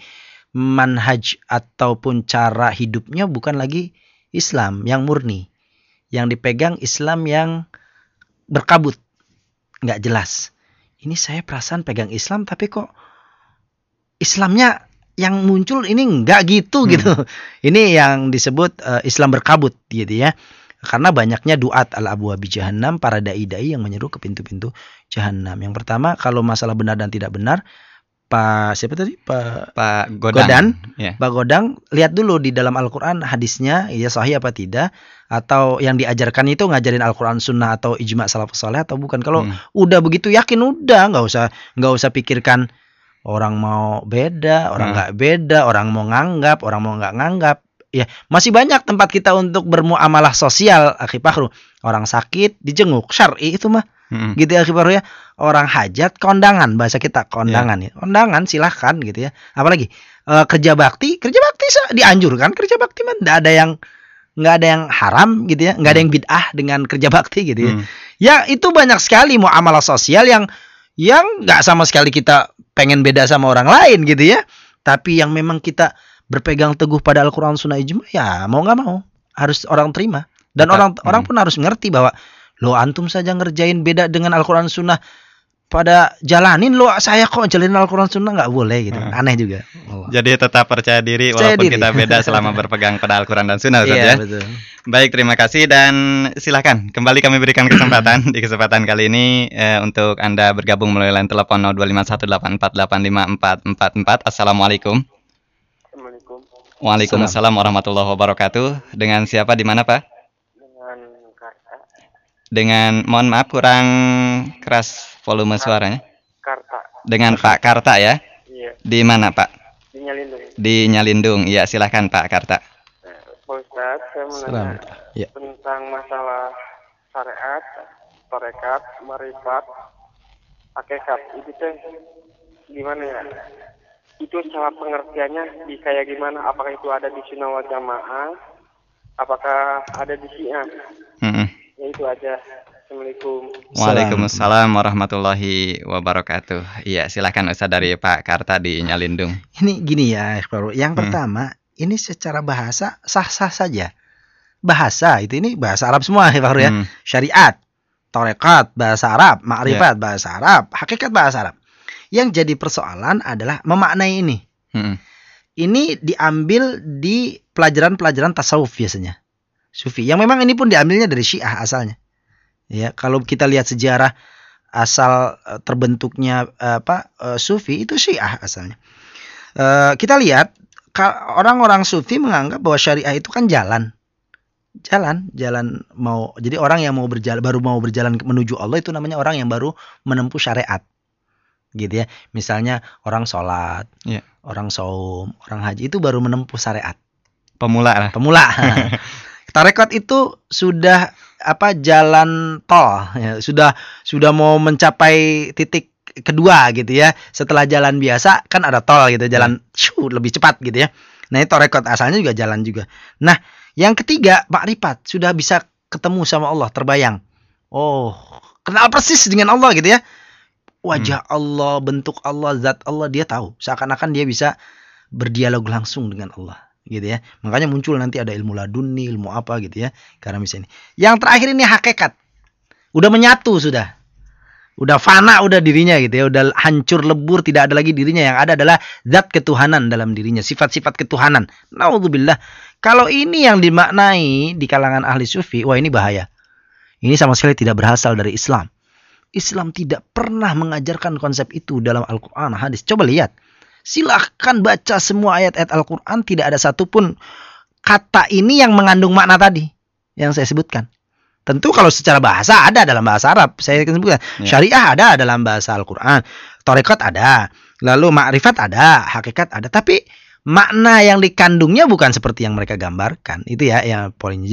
manhaj ataupun cara hidupnya bukan lagi Islam yang murni, yang dipegang Islam yang berkabut, nggak jelas. Ini saya perasaan pegang Islam tapi kok Islamnya yang muncul ini nggak gitu gitu. Ini yang disebut Islam berkabut gitu ya. Karena banyaknya duat al-abwabi jahannam, para dai-dai yang menyeru ke pintu-pintu jahannam. Yang pertama, kalau masalah benar dan tidak benar, Pak Godang, lihat dulu di dalam Al-Quran hadisnya, ya sahih apa tidak, atau yang diajarkan itu ngajarin Al-Quran, Sunnah, atau ijma salafus saleh atau bukan. Kalau udah begitu yakin, udah nggak usah pikirkan orang mau beda, orang nggak beda, orang mau nganggap, orang mau nggak nganggap. Ya, masih banyak tempat kita untuk bermuamalah sosial, Akhi Fakhru. Orang sakit dijenguk, syar'i itu mah. Gitu ya, Akhi Fakhru ya. Orang hajat kondangan, bahasa kita kondangan ya. Kondangan silahkan gitu ya. Apalagi kerja bakti dianjurkan, kerja bakti mah nggak ada yang haram gitu ya, nggak ada yang bid'ah dengan kerja bakti gitu ya. Ya, itu banyak sekali muamalah sosial yang nggak sama sekali kita pengen beda sama orang lain gitu ya. Tapi yang memang kita berpegang teguh pada Al-Quran, Sunnah, Ijma, ya mau nggak mau harus orang terima. Dan orang pun harus ngerti bahwa lo antum saja ngerjain beda dengan Al-Quran, Sunnah, pada jalanin lo, saya kok jalanin Al-Quran Sunnah nggak boleh gitu, aneh juga. Oh. Jadi tetap percaya diri walaupun kita beda selama berpegang pada Al-Quran dan Sunnah. Iya, betul. Baik, terima kasih dan silahkan kembali kami berikan kesempatan di kesempatan kali ini untuk Anda bergabung melalui line telepon 025184854444. Assalamualaikum. Waalaikumsalam warahmatullahi wabarakatuh. Dengan siapa, di mana Pak? Dengan, mohon maaf kurang keras volume suaranya. Karta. Dengan Pak Karta ya? Iya. Di mana Pak? Di Nyalindung. Di Nyalindung, ya silahkan Pak Karta. Pak Ustadz, saya mau nanya tentang masalah syariat, tarekat, marifat, hakikat. Itu teh gimana ya? Itu cara pengertiannya di kayak gimana? Apakah itu ada di Sunnah wal Jamaah? Apakah ada di Syiah? Ya itu aja. Assalamualaikum. Waalaikumsalam warahmatullahi wabarakatuh. Iya, silahkan Ustaz dari Pak Karta di Nyalindung. Ini gini ya, yang pertama ini secara bahasa sah-sah saja. Bahasa itu ini bahasa Arab semua ya, Pak Ru, ya. Syariat, tarekat bahasa Arab, makrifat bahasa Arab, hakikat bahasa Arab. Yang jadi persoalan adalah memaknai ini. Ini diambil di pelajaran-pelajaran tasawuf biasanya. Sufi, yang memang ini pun diambilnya dari Syiah asalnya. Ya, kalau kita lihat sejarah asal terbentuknya Sufi itu Syiah asalnya. Kita lihat orang-orang Sufi menganggap bahwa syariah itu kan jalan mau. Jadi orang yang mau berjalan, baru mau berjalan menuju Allah itu namanya orang yang baru menempuh syariat. Gitu ya. Misalnya orang sholat, orang saum, orang haji itu baru menempuh syariat. Pemula. Tarekat itu sudah jalan tol, ya, sudah mau mencapai titik kedua gitu ya. Setelah jalan biasa kan ada tol gitu, jalan lebih cepat gitu ya. Nah, itu tarekat asalnya juga jalan juga. Nah, yang ketiga makrifat, sudah bisa ketemu sama Allah, terbayang. Oh, kenal persis dengan Allah gitu ya. Wajah Allah, bentuk Allah, zat Allah dia tahu. Seakan-akan dia bisa berdialog langsung dengan Allah. Gitu ya, makanya muncul nanti ada ilmu laduni, ilmu apa gitu ya, karena misalnya yang terakhir ini hakikat, udah menyatu, udah fana, udah dirinya gitu ya, udah hancur lebur, tidak ada lagi dirinya, yang ada adalah zat ketuhanan dalam dirinya, sifat-sifat ketuhanan. Naudzubillah, kalau ini yang dimaknai di kalangan ahli sufi, wah ini bahaya, ini sama sekali tidak berasal dari Islam. Islam tidak pernah mengajarkan konsep itu dalam Al-Quran, hadis. Coba lihat. Silahkan baca semua ayat-ayat Al-Quran, tidak ada satupun kata ini yang mengandung makna tadi yang saya sebutkan. Tentu kalau secara bahasa ada dalam bahasa Arab, saya sebutkan. Syariah ada dalam bahasa Al-Quran, tarekat ada, lalu makrifat ada, hakikat ada. Tapi makna yang dikandungnya bukan seperti yang mereka gambarkan. Itu ya yang poinnya.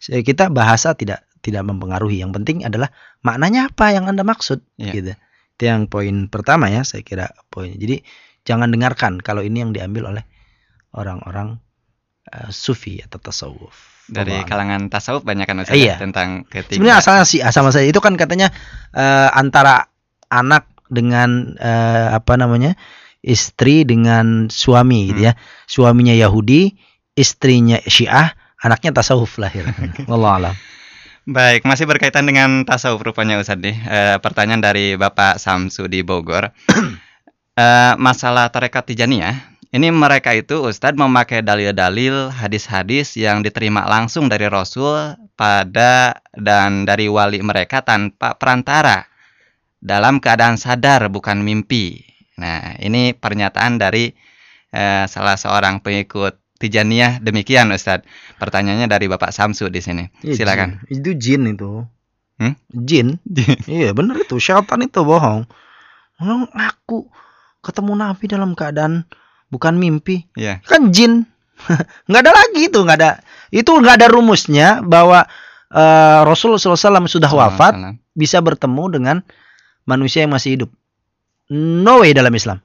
Jadi kita bahasa tidak mempengaruhi. Yang penting adalah maknanya apa yang Anda maksud. Gitu. Itu yang poin pertama ya, saya kira poinnya. Jadi jangan dengarkan kalau ini yang diambil oleh orang-orang sufi atau tasawuf. Dari kalangan tasawuf banyak kan tentang ketiga. Sebenarnya asalnya sama saya itu kan katanya antara anak dengan istri dengan suami gitu ya. Suaminya Yahudi, istrinya Syiah, anaknya tasawuf lahir. Wallahu alam. Baik, masih berkaitan dengan tasawuf rupanya Ustaz nih. Pertanyaan dari Bapak Samsu di Bogor. Masalah tarekat Tijaniyah ini, mereka itu Ustadz memakai dalil-dalil hadis-hadis yang diterima langsung dari Rasul dan dari wali mereka tanpa perantara, dalam keadaan sadar bukan mimpi. Nah, ini pernyataan dari salah seorang pengikut Tijaniyah. Demikian Ustadz. Pertanyaannya dari Bapak Samsu di sini. Silakan. Itu jin itu. Jin. Iya benar itu. Syaitan itu bohong. Orang ngaku ketemu Nabi dalam keadaan bukan mimpi, kan jin. Nggak ada lagi itu, nggak ada rumusnya bahwa Rasulullah SAW sudah wafat bisa bertemu dengan manusia yang masih hidup. No way dalam Islam.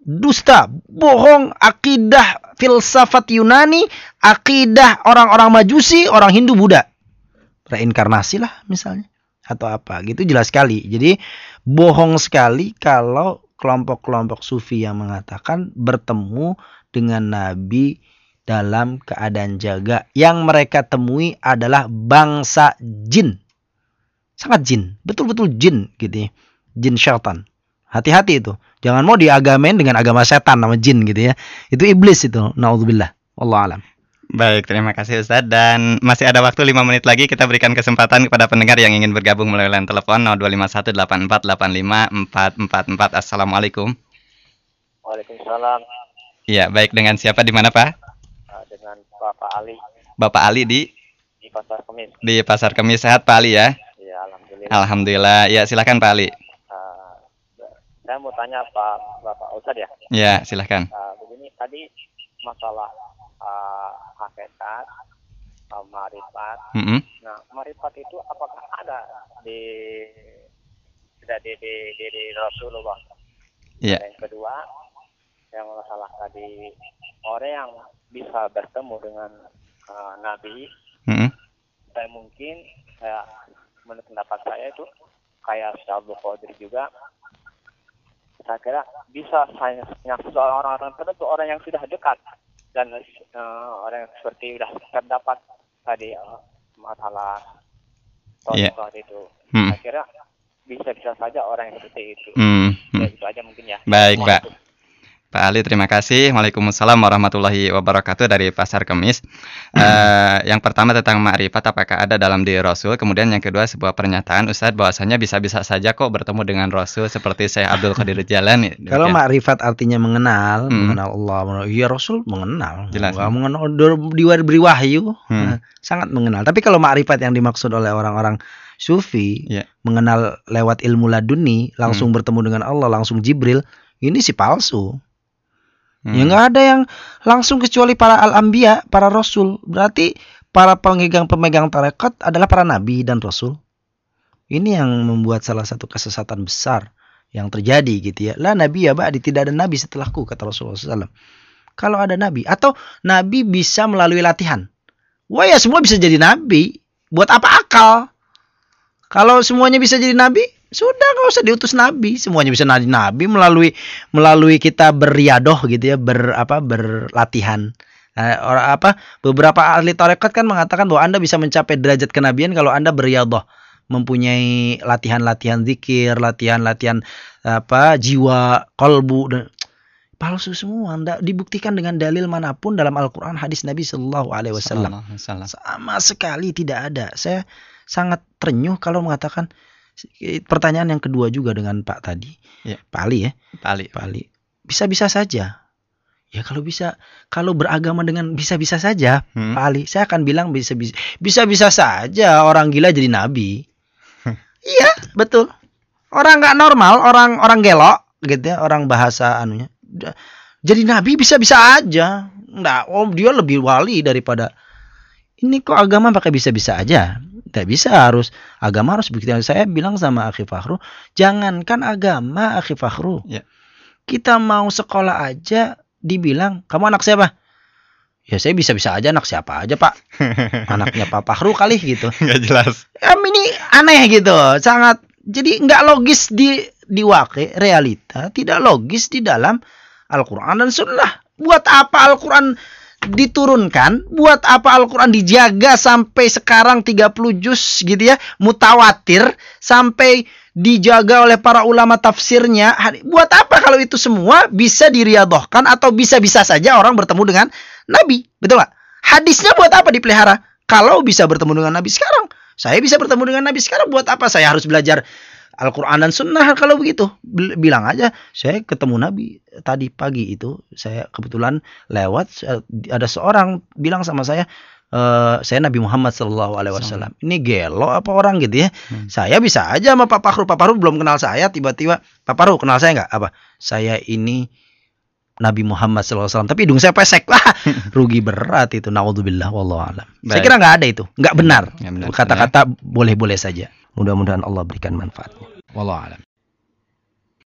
Dusta, bohong, akidah filsafat Yunani, akidah orang-orang Majusi, orang Hindu, Buddha. Reinkarnasi lah misalnya atau apa gitu, jelas sekali. Jadi bohong sekali kalau kelompok-kelompok sufi yang mengatakan bertemu dengan Nabi dalam keadaan jaga. Yang mereka temui adalah bangsa jin. Sangat jin. Betul-betul jin gitu ya. jin syaitan. Hati-hati itu. Jangan mau diagamain dengan agama setan sama jin gitu ya. Itu iblis itu. Na'udzubillah. Wallahu a'lam. Baik, terima kasih Ustaz. Dan masih ada waktu 5 menit lagi. Kita berikan kesempatan kepada pendengar yang ingin bergabung melalui line telepon 0251 8485 444. Assalamualaikum. Waalaikumsalam. Ya, baik, dengan siapa, di mana Pak? Dengan Bapak Ali. Bapak Ali di Pasar Kemis. Di Pasar Kemis, sehat Pak Ali ya? Iya, alhamdulillah. Alhamdulillah. Ya, silakan Pak Ali. Saya mau tanya Bapak Ustaz ya? Ya, silakan. Begini, tadi masalah hakikat, marifat. Nah, marifat itu apakah ada di Rasulullah? Yeah. Yang kedua, yang masalah tadi, orang yang bisa bertemu dengan Nabi, saya mungkin, menurut pendapat saya itu kayak Syabul Qadir juga. Saya kira bisa saya nyaksa orang-orang tertentu, orang yang sudah dekat. Dan orang yang seperti sudah terdapat tadi masalah taubat itu, akhirnya bisa saja orang yang seperti itu. Itu aja mungkin ya. Baik Pak. Pak Ali, terima kasih. Waalaikumsalam warahmatullahi wabarakatuh dari Pasar Kemis. Yang pertama tentang ma'rifat, apakah ada dalam diri Rasul? Kemudian yang kedua, sebuah pernyataan Ustadz bahwasanya bisa-bisa saja kok bertemu dengan Rasul seperti Syekh Abdul Qadir Jailani. Kalau ma'rifat artinya mengenal, mengenal Allah, mengenal, ya Rasul mengenal. Jelas. Mengenal diberi wahyu, sangat mengenal. Tapi kalau ma'rifat yang dimaksud oleh orang-orang Sufi, mengenal lewat ilmu laduni, langsung bertemu dengan Allah, langsung Jibril, ini sih palsu. Ya nggak ada yang langsung kecuali para al-anbiya, para rasul. Berarti para pemegang tarekat adalah para nabi dan rasul. Ini yang membuat salah satu kesesatan besar yang terjadi gitu ya. La nabi ya ba'di, tidak ada nabi setelahku, kata Rasulullah SAW. Kalau ada nabi, atau nabi bisa melalui latihan, wah ya semua bisa jadi nabi. Buat apa akal? Kalau semuanya bisa jadi nabi, sudah nggak usah diutus nabi, semuanya bisa nabi melalui kita beriadoh gitu ya, berlatihan. Beberapa ahli tarekat kan mengatakan bahwa Anda bisa mencapai derajat kenabian kalau Anda beriadoh, mempunyai latihan-latihan zikir, latihan-latihan jiwa, kolbu. Palsu semua. Anda dibuktikan dengan dalil manapun dalam Al-Qur'an, hadis Nabi Shallallahu alaihi wasallam. Sama sekali tidak ada. Saya sangat terenyuh kalau mengatakan. Pertanyaan yang kedua juga dengan Pak tadi, Pak Ali. Bisa-bisa saja. Ya kalau beragama dengan bisa-bisa saja, Pak Ali, saya akan bilang bisa-bisa saja orang gila jadi nabi. Iya, betul. Orang nggak normal, orang gelok, gitu ya, orang bahasa anunya. Jadi nabi bisa-bisa aja. Nggak, dia lebih wali daripada. Ini kok agama pakai bisa-bisa aja? Tidak bisa, agama harus buktikan. Saya bilang sama Akhi Fakhru, jangankan agama Akhi Fakhru, kita mau sekolah aja dibilang, kamu anak siapa? Ya saya bisa-bisa aja, anak siapa aja Pak. Anaknya Pak Fakhru kali gitu. Nggak jelas. Ini aneh gitu, sangat. Jadi nggak logis di wakil realita, tidak logis di dalam Al-Quran dan Sunnah. Buat apa Al-Quran diturunkan? Buat apa Al-Quran dijaga sampai sekarang 30 juz gitu ya, mutawatir, sampai dijaga oleh para ulama tafsirnya? Buat apa kalau itu semua bisa diriadohkan atau bisa-bisa saja orang bertemu dengan Nabi? Betul gak? Hadisnya buat apa dipelihara kalau bisa bertemu dengan Nabi sekarang? Saya bisa bertemu dengan Nabi sekarang, buat apa saya harus belajar Al-Quran dan Sunnah? Kalau begitu, bilang aja, saya ketemu Nabi tadi pagi itu, saya kebetulan lewat, ada seorang bilang sama saya, saya Nabi Muhammad SAW. Ini gelo apa orang gitu ya? Saya bisa aja sama Pak Fakhru. Pak Fakhru belum kenal saya, tiba-tiba Pak Fakhru kenal saya nggak? Apa? Saya ini Nabi Muhammad SAW, tapi hidung saya pesek. Lah, rugi berat itu. Naudzubillah, wallahu a'lam. Saya kira nggak ada itu, nggak benar. Kata-kata boleh-boleh saja. Mudah-mudahan Allah berikan manfaatnya. Wallahu a'lam.